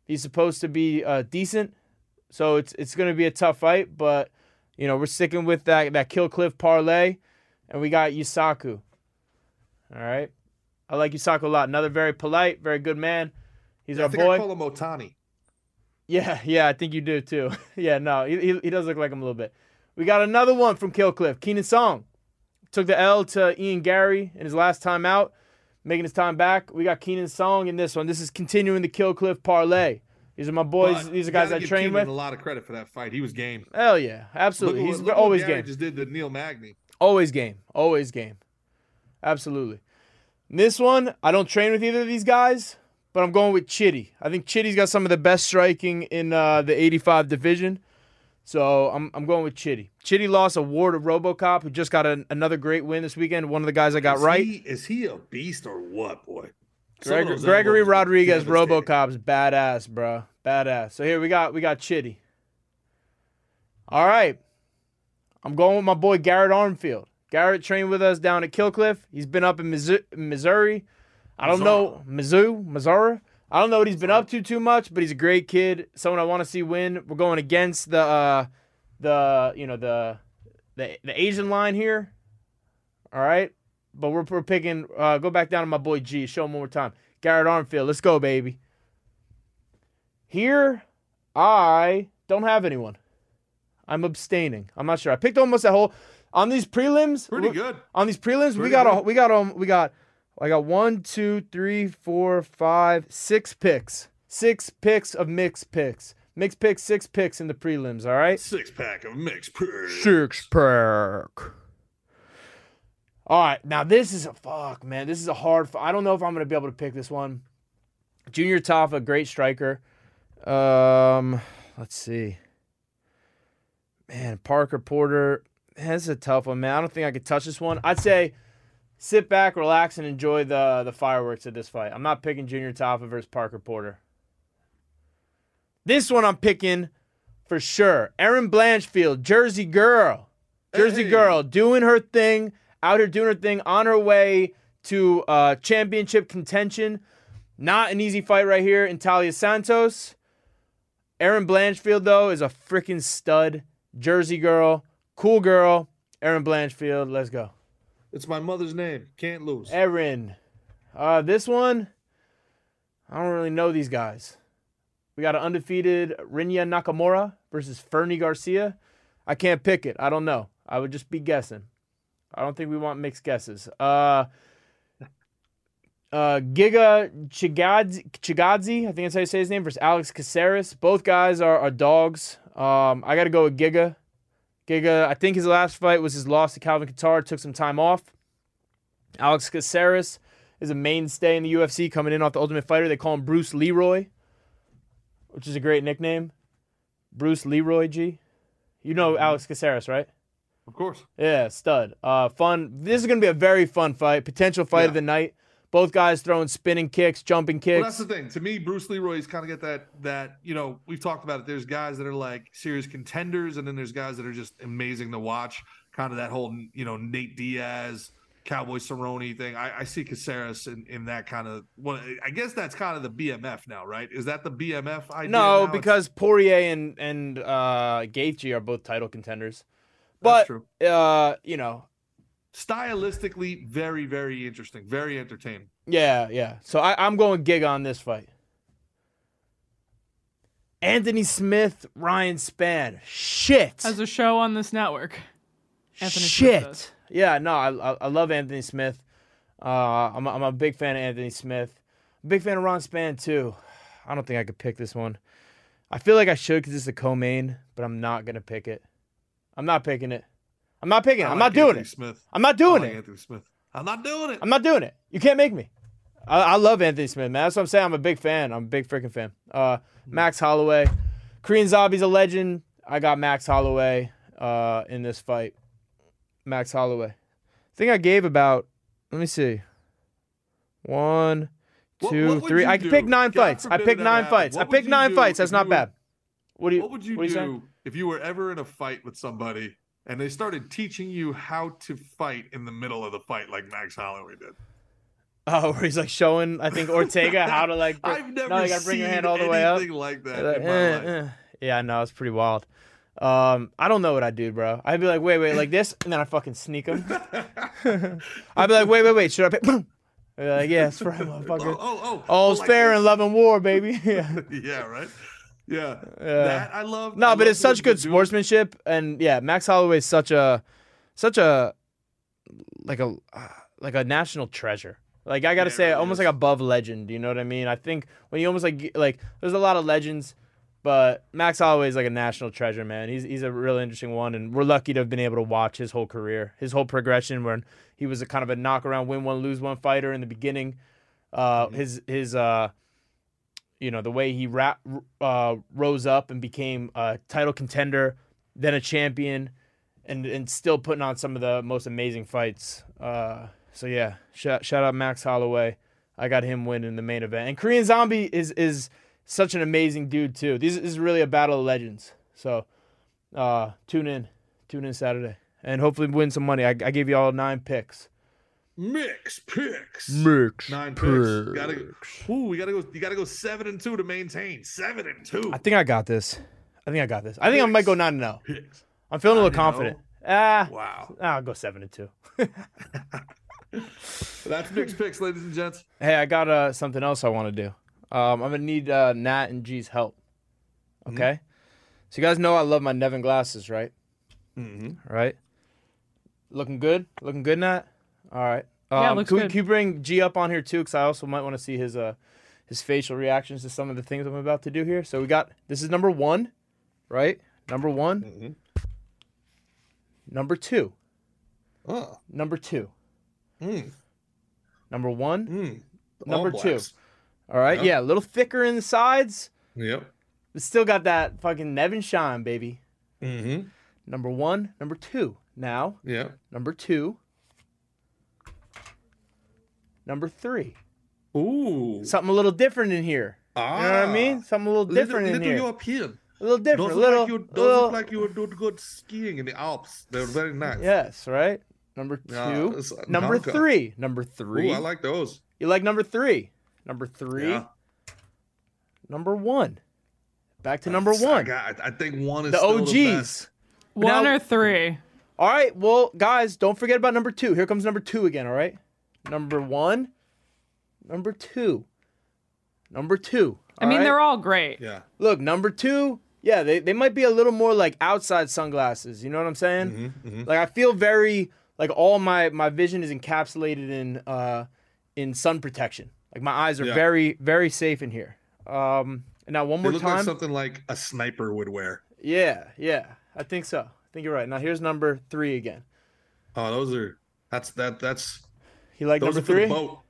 he's supposed to be decent. So it's going to be a tough fight. But, you know, we're sticking with that Killcliff parlay. And we got Yasaku. All right. I like Yasaku a lot. Another very polite, very good man. He's our boy. I call him Otani. Yeah, I think you do too. Yeah, no, he does look like him a little bit. We got another one from Killcliff. Keenan Song took the L to Ian Gary in his last time out, making his time back. We got Keenan Song in this one. This is continuing the Killcliff parlay. These are my boys. These are guys I train with. A lot of credit for that fight. He was game. Hell yeah, absolutely. He's always game. Just did the Neil Magny. Always game. Absolutely. And this one, I don't train with either of these guys. But I'm going with Chitty. I think Chitty's got some of the best striking in the 85 division. So I'm going with Chitty. Chitty lost a war to RoboCop, who just got another great win this weekend. One of the guys I got right. Is he a beast or what, boy? Gregory Rodriguez, RoboCop's badass, bro. Badass. So here we got Chitty. All right. I'm going with my boy Garrett Armfield. Garrett trained with us down at Killcliff. He's been up in Missouri. I don't know, Missouri. I don't know what he's been up to too much, but he's a great kid. Someone I want to see win. We're going against the Asian line here. All right, but we're picking. Go back down to my boy G. Show him one more time. Garrett Armfield. Let's go, baby. Here, I don't have anyone. I'm abstaining. I'm not sure. I picked almost that whole on these prelims. Pretty good. On these prelims, I got 6 picks. 6 picks of mixed picks. Mixed picks, 6 picks in the prelims, all right? 6-pack of mixed picks. 6-pack. All right, now this is a fuck, man. This is a hard I don't know if I'm going to be able to pick this one. Junior Taffa, great striker. Let's see. Man, Parker Porter. This is a tough one, man. I don't think I could touch this one. I'd say... sit back, relax, and enjoy the fireworks of this fight. I'm not picking Junior Taffa versus Parker Porter. This one I'm picking for sure. Erin Blanchfield, Jersey girl. Jersey girl doing her thing, out here doing her thing, on her way to championship contention. Not an easy fight right here in Talia Santos. Erin Blanchfield, though, is a freaking stud. Jersey girl, cool girl. Erin Blanchfield, let's go. It's my mother's name. Can't lose. Erin. This one, I don't really know these guys. We got an undefeated Rinya Nakamura versus Fernie Garcia. I can't pick it. I don't know. I would just be guessing. I don't think we want mixed guesses. Giga Chigadze, I think that's how you say his name, versus Alex Caceres. Both guys are dogs. I got to go with Giga. I think his last fight was his loss to Calvin Kattar. Took some time off. Alex Caceres is a mainstay in the UFC, coming in off The Ultimate Fighter. They call him Bruce Leroy, which is a great nickname. Bruce Leroy G. You know Alex Caceres, right? Of course. Yeah, stud. Fun. This is going to be a very fun fight. Potential fight of the night. Both guys throwing spinning kicks, jumping kicks. Well, that's the thing. To me, Bruce Leroy's kind of got that, you know, we've talked about it. There's guys that are like serious contenders, and then there's guys that are just amazing to watch. Kind of that whole, you know, Nate Diaz, Cowboy Cerrone thing. I see Caceres in that kind of one. Well, I guess that's kind of the BMF now, right? Is that the BMF idea? No, now? Because Poirier and Gaethje are both title contenders. But, that's true. You know, stylistically, very, very interesting. Very entertaining. Yeah, yeah. So I'm going gig on this fight. Anthony Smith, Ryan Spann. Shit. As a show on this network. Anthony Shit. Smith does. Yeah, no, I love Anthony Smith. I'm a big fan of Anthony Smith. Big fan of Ron Spann, too. I don't think I could pick this one. I feel like I should because it's a co-main, but I'm not going to pick it. I'm not picking it. I'm not picking it. I'm not doing it. I'm not doing it. I'm not doing it. I'm not doing it. You can't make me. I love Anthony Smith, man. That's what I'm saying. I'm a big fan. I'm a big freaking fan. Max Holloway. Korean Zombie's a legend. I got Max Holloway in this fight. Max Holloway. I think I gave about, let me see. One, two, what three. I could pick nine fights. I picked nine fights. I picked nine fights. That's not bad. What would you do if you were ever in a fight with somebody and they started teaching you how to fight in the middle of the fight like Max Holloway did? Oh, where he's like showing, I think, Ortega how to like... I've never seen anything like that in my life. Yeah, no, it's pretty wild. I don't know what I'd do, bro. I'd be like, wait, like this, and then I fucking sneak him. I'd be like, wait, should I pick? Boom. Like, yeah, that's right, motherfucker. All's fair in love and war, baby. Yeah. Yeah, right? Yeah. That I love. No, but it's such good sportsmanship, and yeah, Max Holloway is such a national treasure. Like, I gotta say, almost like above legend. You know what I mean? I think when you almost like there's a lot of legends. But Max Holloway is like a national treasure, man. He's a real interesting one, and we're lucky to have been able to watch his whole career, his whole progression, when he was a kind of a knock-around, win-one, lose-one fighter in the beginning. His you know, the way he rose up and became a title contender, then a champion, and still putting on some of the most amazing fights. So, yeah, shout out Max Holloway. I got him winning the main event. And Korean Zombie is such an amazing dude, too. This is really a battle of legends. So tune in Saturday, and hopefully win some money. I gave you all 9 picks. Mix picks. 9 picks. You gotta go 7-2 to maintain. 7-2. I think I got this. I think I might go 9-0. Picks. I'm feeling a little confident. Wow. I'll go 7-2. That's Mix Picks, ladies and gents. Hey, I got something else I want to do. I'm going to need Nat and G's help. Okay? Mm-hmm. So you guys know I love my Nevin glasses, right? Mm-hmm. Right? Looking good, Nat? All right. Yeah, looks good. Can you bring G up on here, too? Because I also might want to see his facial reactions to some of the things I'm about to do here. So we got... This is number 1, right? Number 1. Mm-hmm. Number 2. Oh. Number 2. Mm. Number 1. Mm. Number 2. All right, yeah, a little thicker in the sides. Yep. But still got that fucking Nevin shine, baby. Mm-hmm. Number 1, number 2. Now, yeah. Number 2. Number 3. Ooh. Something a little different in here. Ah. You know what I mean? Something a little different in here. European. A little different. Doesn't look like you would do good skiing in the Alps. They're very nice. Yes, right? Number 2. Number 3. Number 3. Ooh, I like those. You like number 3? Number 3, yeah. Number 1, back to number 1. I think 1 is the still OGs. The best. 1 or 3. All right, well, guys, don't forget about number 2. Here comes number 2 again. All right, number 1, number 2, number 2. I mean, they're all great. Yeah. Look, number 2. Yeah, they might be a little more like outside sunglasses. You know what I'm saying? Mm-hmm, mm-hmm. Like I feel very like all my vision is encapsulated in sun protection. Like my eyes are very, very safe in here. And now one more time. It looks like something like a sniper would wear. Yeah, I think so. I think you're right. Now here's number 3 again. Oh, those are. That's that. That's. You like number 3? Boat.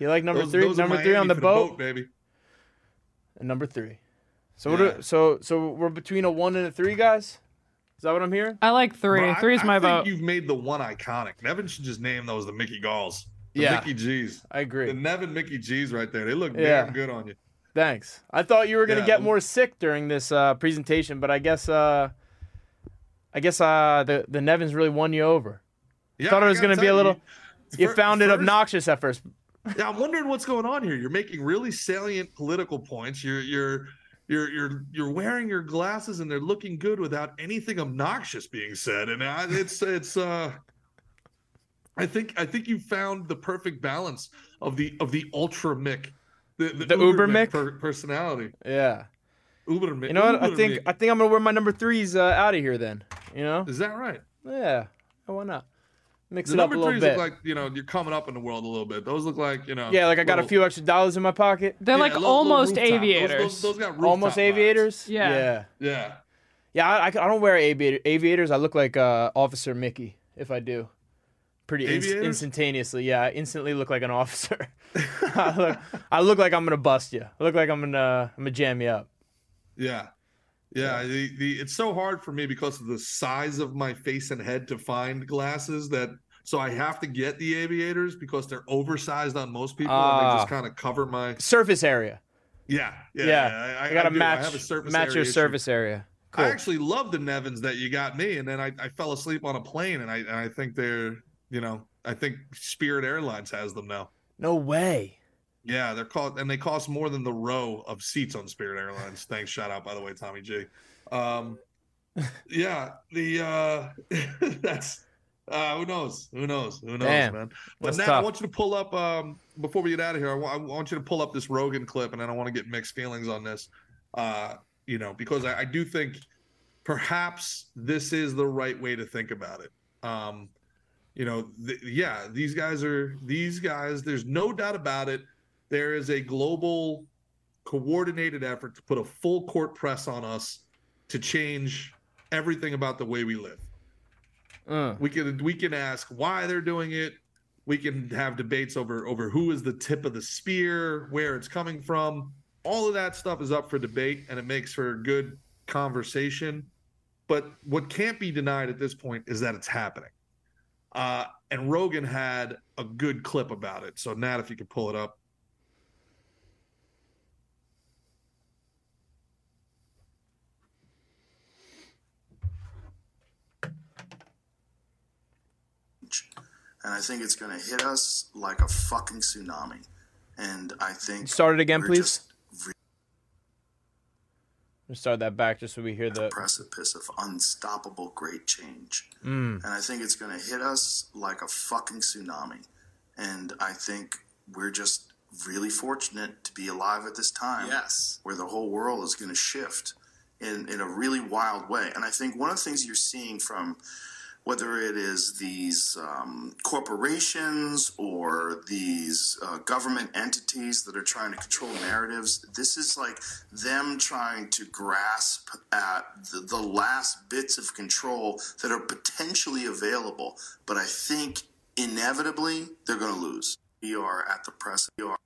You like number three? Those number three on the boat, baby. And number three. So yeah. so we're between a 1 and a 3, guys. Is that what I'm hearing? I like 3. Bro, 3 is my vote. I think you've made the 1 iconic. Nevin should just name those the Mickey Galls. The Mickey G's. I agree. The Nevin Mickey G's right there. They look damn good on you. Thanks. I thought you were going to get more sick during this presentation, but I guess the Nevin's really won you over. Yeah, I thought it was going to be a little... You found it obnoxious at first. Yeah, I'm wondering what's going on here. You're making really salient political points. You're wearing your glasses and they're looking good without anything obnoxious being said. And I think you found the perfect balance of the ultra Mick, the Uber Mick personality. Yeah, Uber Mick. You know what? I think I'm gonna wear my number 3s out of here then. You know? Is that right? Yeah. Why not? Mix it up a little bit. The number 3s look like, you know, you're coming up in the world a little bit. Those look like, you know. Yeah, like I got a few extra dollars in my pocket. They're like almost aviators. Those got almost aviators? Yeah. Yeah. Yeah, I don't wear aviators. I look like Officer Mickey if I do. Pretty instantaneously. Yeah, I instantly look like an officer. I look like I'm going to bust you. I look like I'm going to jam you up. Yeah. Yeah, it's so hard for me because of the size of my face and head to find glasses so I have to get the aviators because they're oversized on most people and they just kind of cover my surface area. Yeah. I gotta match your surface area. Cool. I actually love the Nevins that you got me, and then I fell asleep on a plane, and I think they're, you know, I think Spirit Airlines has them now. No way. Yeah, they cost more than the row of seats on Spirit Airlines. Thanks, shout out by the way, Tommy G. That's who knows, damn, man. But now tough. I want you to pull up before we get out of here. I want you to pull up this Rogan clip, and I don't want to get mixed feelings on this, you know, because I do think perhaps this is the right way to think about it. You know, these guys. There's no doubt about it. There is a global coordinated effort to put a full court press on us to change everything about the way we live. We can ask why they're doing it. We can have debates over who is the tip of the spear, where it's coming from. All of that stuff is up for debate, and it makes for good conversation. But what can't be denied at this point is that it's happening. And Rogan had a good clip about it. So, Nat, if you could pull it up. And I think it's going to hit us like a fucking tsunami. And I think... Start it again, please. Start that back just so we hear the... precipice of unstoppable great change. And I think it's going to hit us like a fucking tsunami. And I think we're just really fortunate to be alive at this time. Yes. Where the whole world is going to shift in a really wild way. And I think one of the things you're seeing from... whether it is these corporations or these government entities that are trying to control narratives, this is like them trying to grasp at the last bits of control that are potentially available. But I think inevitably they're going to lose. We are at the precipice.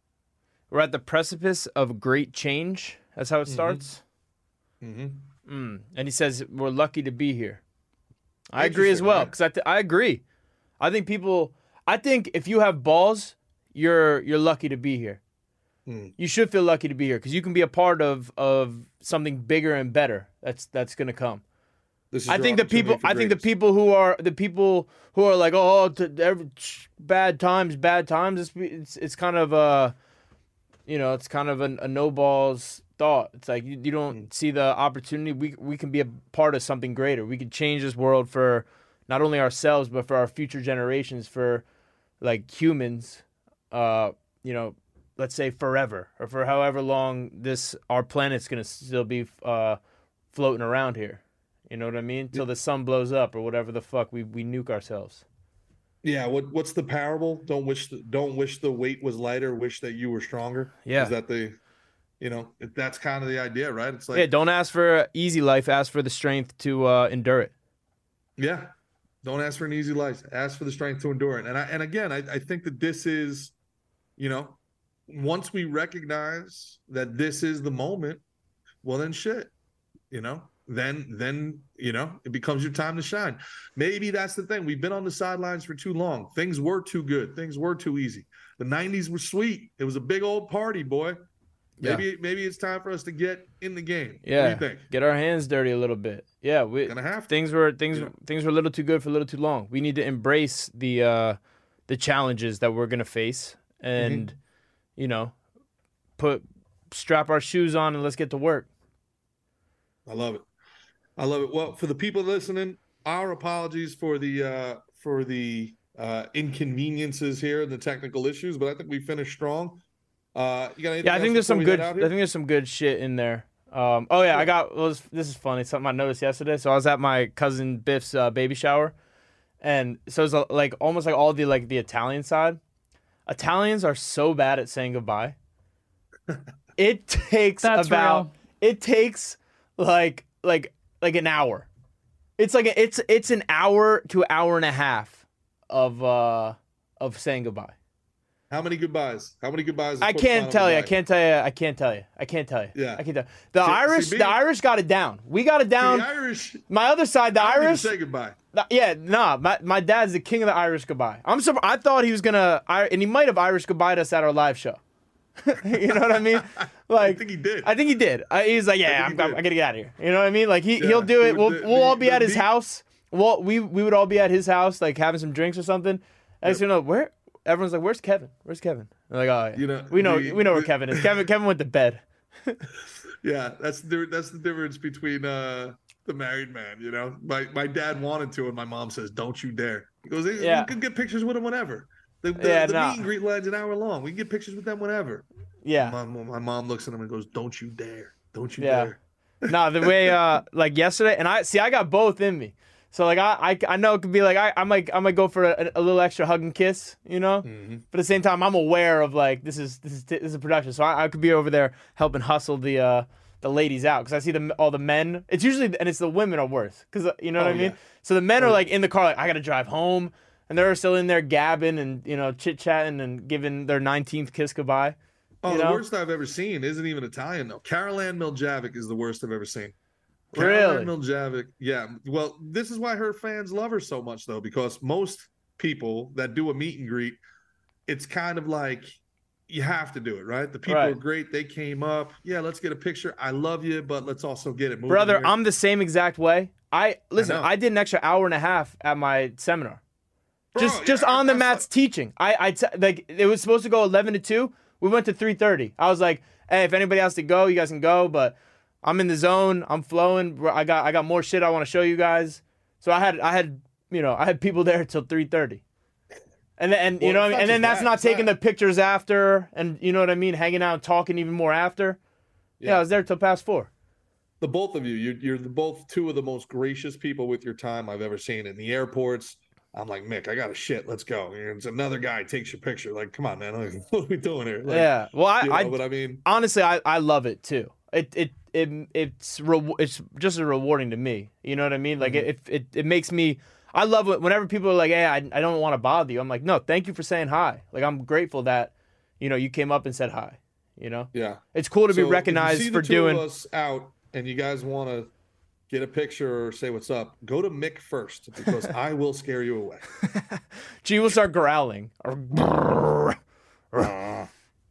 We're at the precipice of great change. That's how it starts. And he says, we're lucky to be here. I agree as well, because I agree. I think if you have balls, you're lucky to be here. You should feel lucky to be here because you can be a part of something bigger and better that's going to come. I think the people who are like, bad times. It's kind of a, you know, it's kind of a no balls thought. It's like you don't see the opportunity. We can be a part of something greater. We can change this world for not only ourselves but for our future generations, for like humans, you know, let's say forever, or for however long our planet's gonna still be floating around here, you know what I mean, till the sun blows up or whatever the fuck we nuke ourselves. Yeah, what's the parable? Don't wish the weight was lighter, wish that you were stronger. Yeah, is that the... You know, that's kind of the idea, right? It's like, yeah, don't ask for an easy life. Ask for the strength to endure it. Yeah, don't ask for an easy life. Ask for the strength to endure it. And again, I think that this is, you know, once we recognize that this is the moment, well, then shit, you know, then, you know, it becomes your time to shine. Maybe that's the thing. We've been on the sidelines for too long. Things were too good. Things were too easy. The 90s were sweet. It was a big old party, boy. Maybe it's time for us to get in the game. Yeah. What do you think? Get our hands dirty a little bit. Yeah, we gonna have to. Things were a little too good for a little too long. We need to embrace the challenges that we're gonna face, and you know, strap our shoes on and let's get to work. I love it. I love it. Well, for the people listening, our apologies for the inconveniences here and the technical issues, but I think we finished strong. I think there's some good. I think there's some good shit in there. This is funny. Something I noticed yesterday. So I was at my cousin Biff's baby shower, and so it's like almost like all the Italian side. Italians are so bad at saying goodbye. It takes like an hour. It's like it's an hour to hour and a half of saying goodbye. How many goodbyes? I can't tell you. Yeah. I can't tell you. The Irish got it down. We got it down. The Irish. My other side, the Irish. Say goodbye. My dad's the king of the Irish goodbye. I thought he was gonna, and he might have Irish goodbyed us at our live show. You know what I mean? Like, I think he did. He's like, yeah, I gotta get out of here. You know what I mean? Like he'll do it. We'll all be at his house. Well, we would all be at his house, like having some drinks or something. As you know, where. Everyone's like, "Where's Kevin? Where's Kevin?" They're like, "Oh, yeah. we know where Kevin is. Kevin went to bed." Yeah, that's the difference between the married man. You know, my dad wanted to, and my mom says, "Don't you dare." He goes, "You can get pictures with him whenever." The meet and greet line's an hour long. We can get pictures with them whenever. Yeah. My mom looks at him and goes, "Don't you dare! Don't you dare!" The way like yesterday, and I got both in me. So like I know it could be like I might go for a little extra hug and kiss, you know. Mm-hmm. But at the same time, I'm aware of like this is a production, so I could be over there helping hustle the ladies out because I see all the men. It's usually and it's the women are worse because you know what I mean. Yeah. So the men are like in the car, like I gotta drive home, and they're still in there gabbing and you know chit chatting and giving their 19th kiss goodbye. The worst I've ever seen isn't even Italian though. Carol Ann Miljavic is the worst I've ever seen. Really? Miljavic, yeah. Well, this is why her fans love her so much, though, because most people that do a meet and greet, it's kind of like you have to do it, right? The people are great. They came up. Yeah, let's get a picture. I love you, but let's also get it moving. Brother, here. I'm the same exact way. I did an extra hour and a half at my seminar. Just on the mats teaching. Like it was supposed to go 11 to 2. We went to 3:30. I was like, hey, if anybody has to go, you guys can go, but I'm in the zone. I'm flowing. I got more shit I want to show you guys. So I had people there till 3:30, and then that's not taking the pictures after, and you know what I mean, hanging out, and talking even more after. Yeah, I was there till past 4. The both of you, you're both two of the most gracious people with your time I've ever seen in the airports. I'm like, Mick, I got a shit. Let's go. And it's another guy takes your picture. Like, come on, man. What are we doing here? Like, yeah. Well, honestly, I love it too. It's just as rewarding to me. You know what I mean? Like it makes me. I love it whenever people are like, "Hey, I don't want to bother you." I'm like, "No, thank you for saying hi." Like I'm grateful that, you know, you came up and said hi. You know? Yeah. It's cool to be recognized for doing. If you see the two of us out, and you guys want to get a picture or say what's up, go to Mick first because I will scare you away. G will start growling.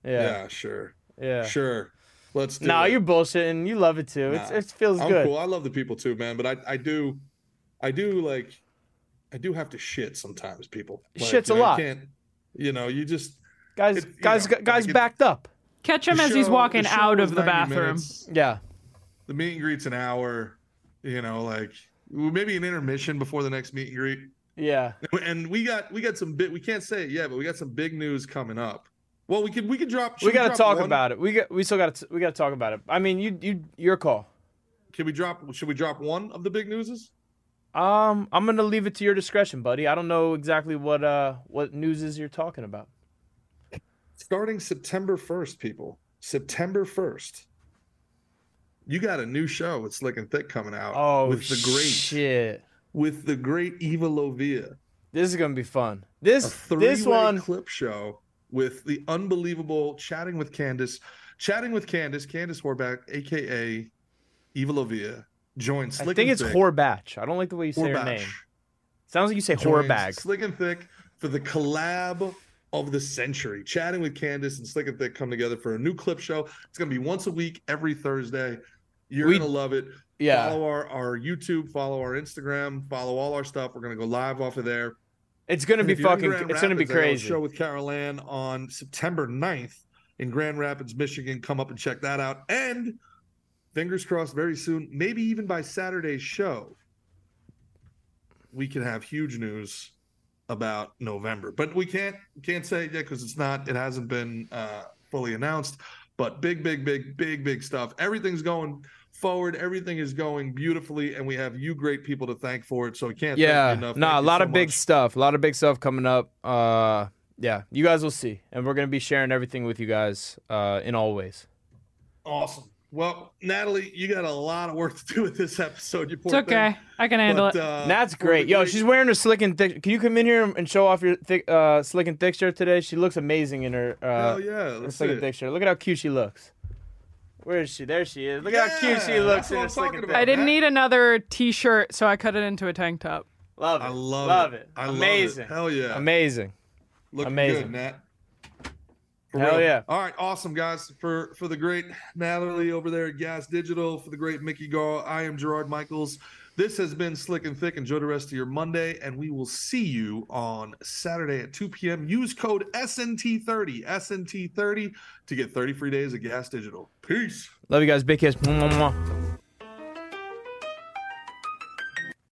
Yeah. Sure. Yeah. Sure. Let's do it. You're bullshitting. You love it too. Nah, it feels good. I'm cool. I love the people too, man. But I do have to shit sometimes. People like, shits a lot. Guys backed up. Catch him as he's walking out of the bathroom. Minutes. Yeah. The meet and greet's an hour. You know, like maybe an intermission before the next meet and greet. Yeah. And we got some bit. We can't say it yet, but we got some big news coming up. Well, we could drop. We gotta talk about it. We gotta talk about it. I mean, your call. Should we drop one of the big newses? I'm gonna leave it to your discretion, buddy. I don't know exactly what newses you're talking about. Starting September 1st, people. September 1st. You got a new show. It's Slick and Thick coming out. Oh with the great Eva Lovia. This is gonna be fun. This clip show. with the unbelievable Chatting with Candace. Chatting with Candace, Candace Horback, a.k.a. Eva Lovia, joins Slick and Thick. I think it's Horbatch. I don't like the way you say her name. Sounds like you say Horbag. Slick and Thick for the collab of the century. Chatting with Candace and Slick and Thick come together for a new clip show. It's going to be once a week, every Thursday. You're going to love it. Yeah. Follow our YouTube, follow our Instagram, follow all our stuff. We're going to go live off of there. It's going to be fucking, it's going to be crazy. Show with Carol Ann on September 9th in Grand Rapids, Michigan. Come up and check that out. And fingers crossed very soon, maybe even by Saturday's show, we can have huge news about November. But we can't say it yet because it's not, it hasn't been fully announced. But big stuff. Everything's going forward. Everything is going beautifully, and we have you great people to thank for it. So we can't thank you enough. Nah, a lot of big stuff. A lot of big stuff coming up. Yeah, you guys will see. And we're going to be sharing everything with you guys in all ways. Awesome. Well, Natalie, you got a lot of work to do with this episode. You poor it's okay. Thing. I can handle it. That's great. Yo, she's wearing her Slick and Thick. Can you come in here and show off your thick, Slick and Thick shirt today? She looks amazing in her, her Slick and Thick shirt. Look at how cute she looks. Where is she? There she is. Look at how cute she looks in her Slick and Thick. I didn't need another T-shirt, so I cut it into a tank top. Love it. I love it. Amazing. Hell yeah. Amazing. Looking good, Nat. Hell yeah. All right. Awesome, guys. For the great Natalie over there at Gas Digital, for the great Mickey Gall, I am Gerard Michaels. This has been Slick and Thick. Enjoy the rest of your Monday, and we will see you on Saturday at 2 p.m. Use code SNT30, SNT30 to get 30 free days of Gas Digital. Peace. Love you guys. Big kiss.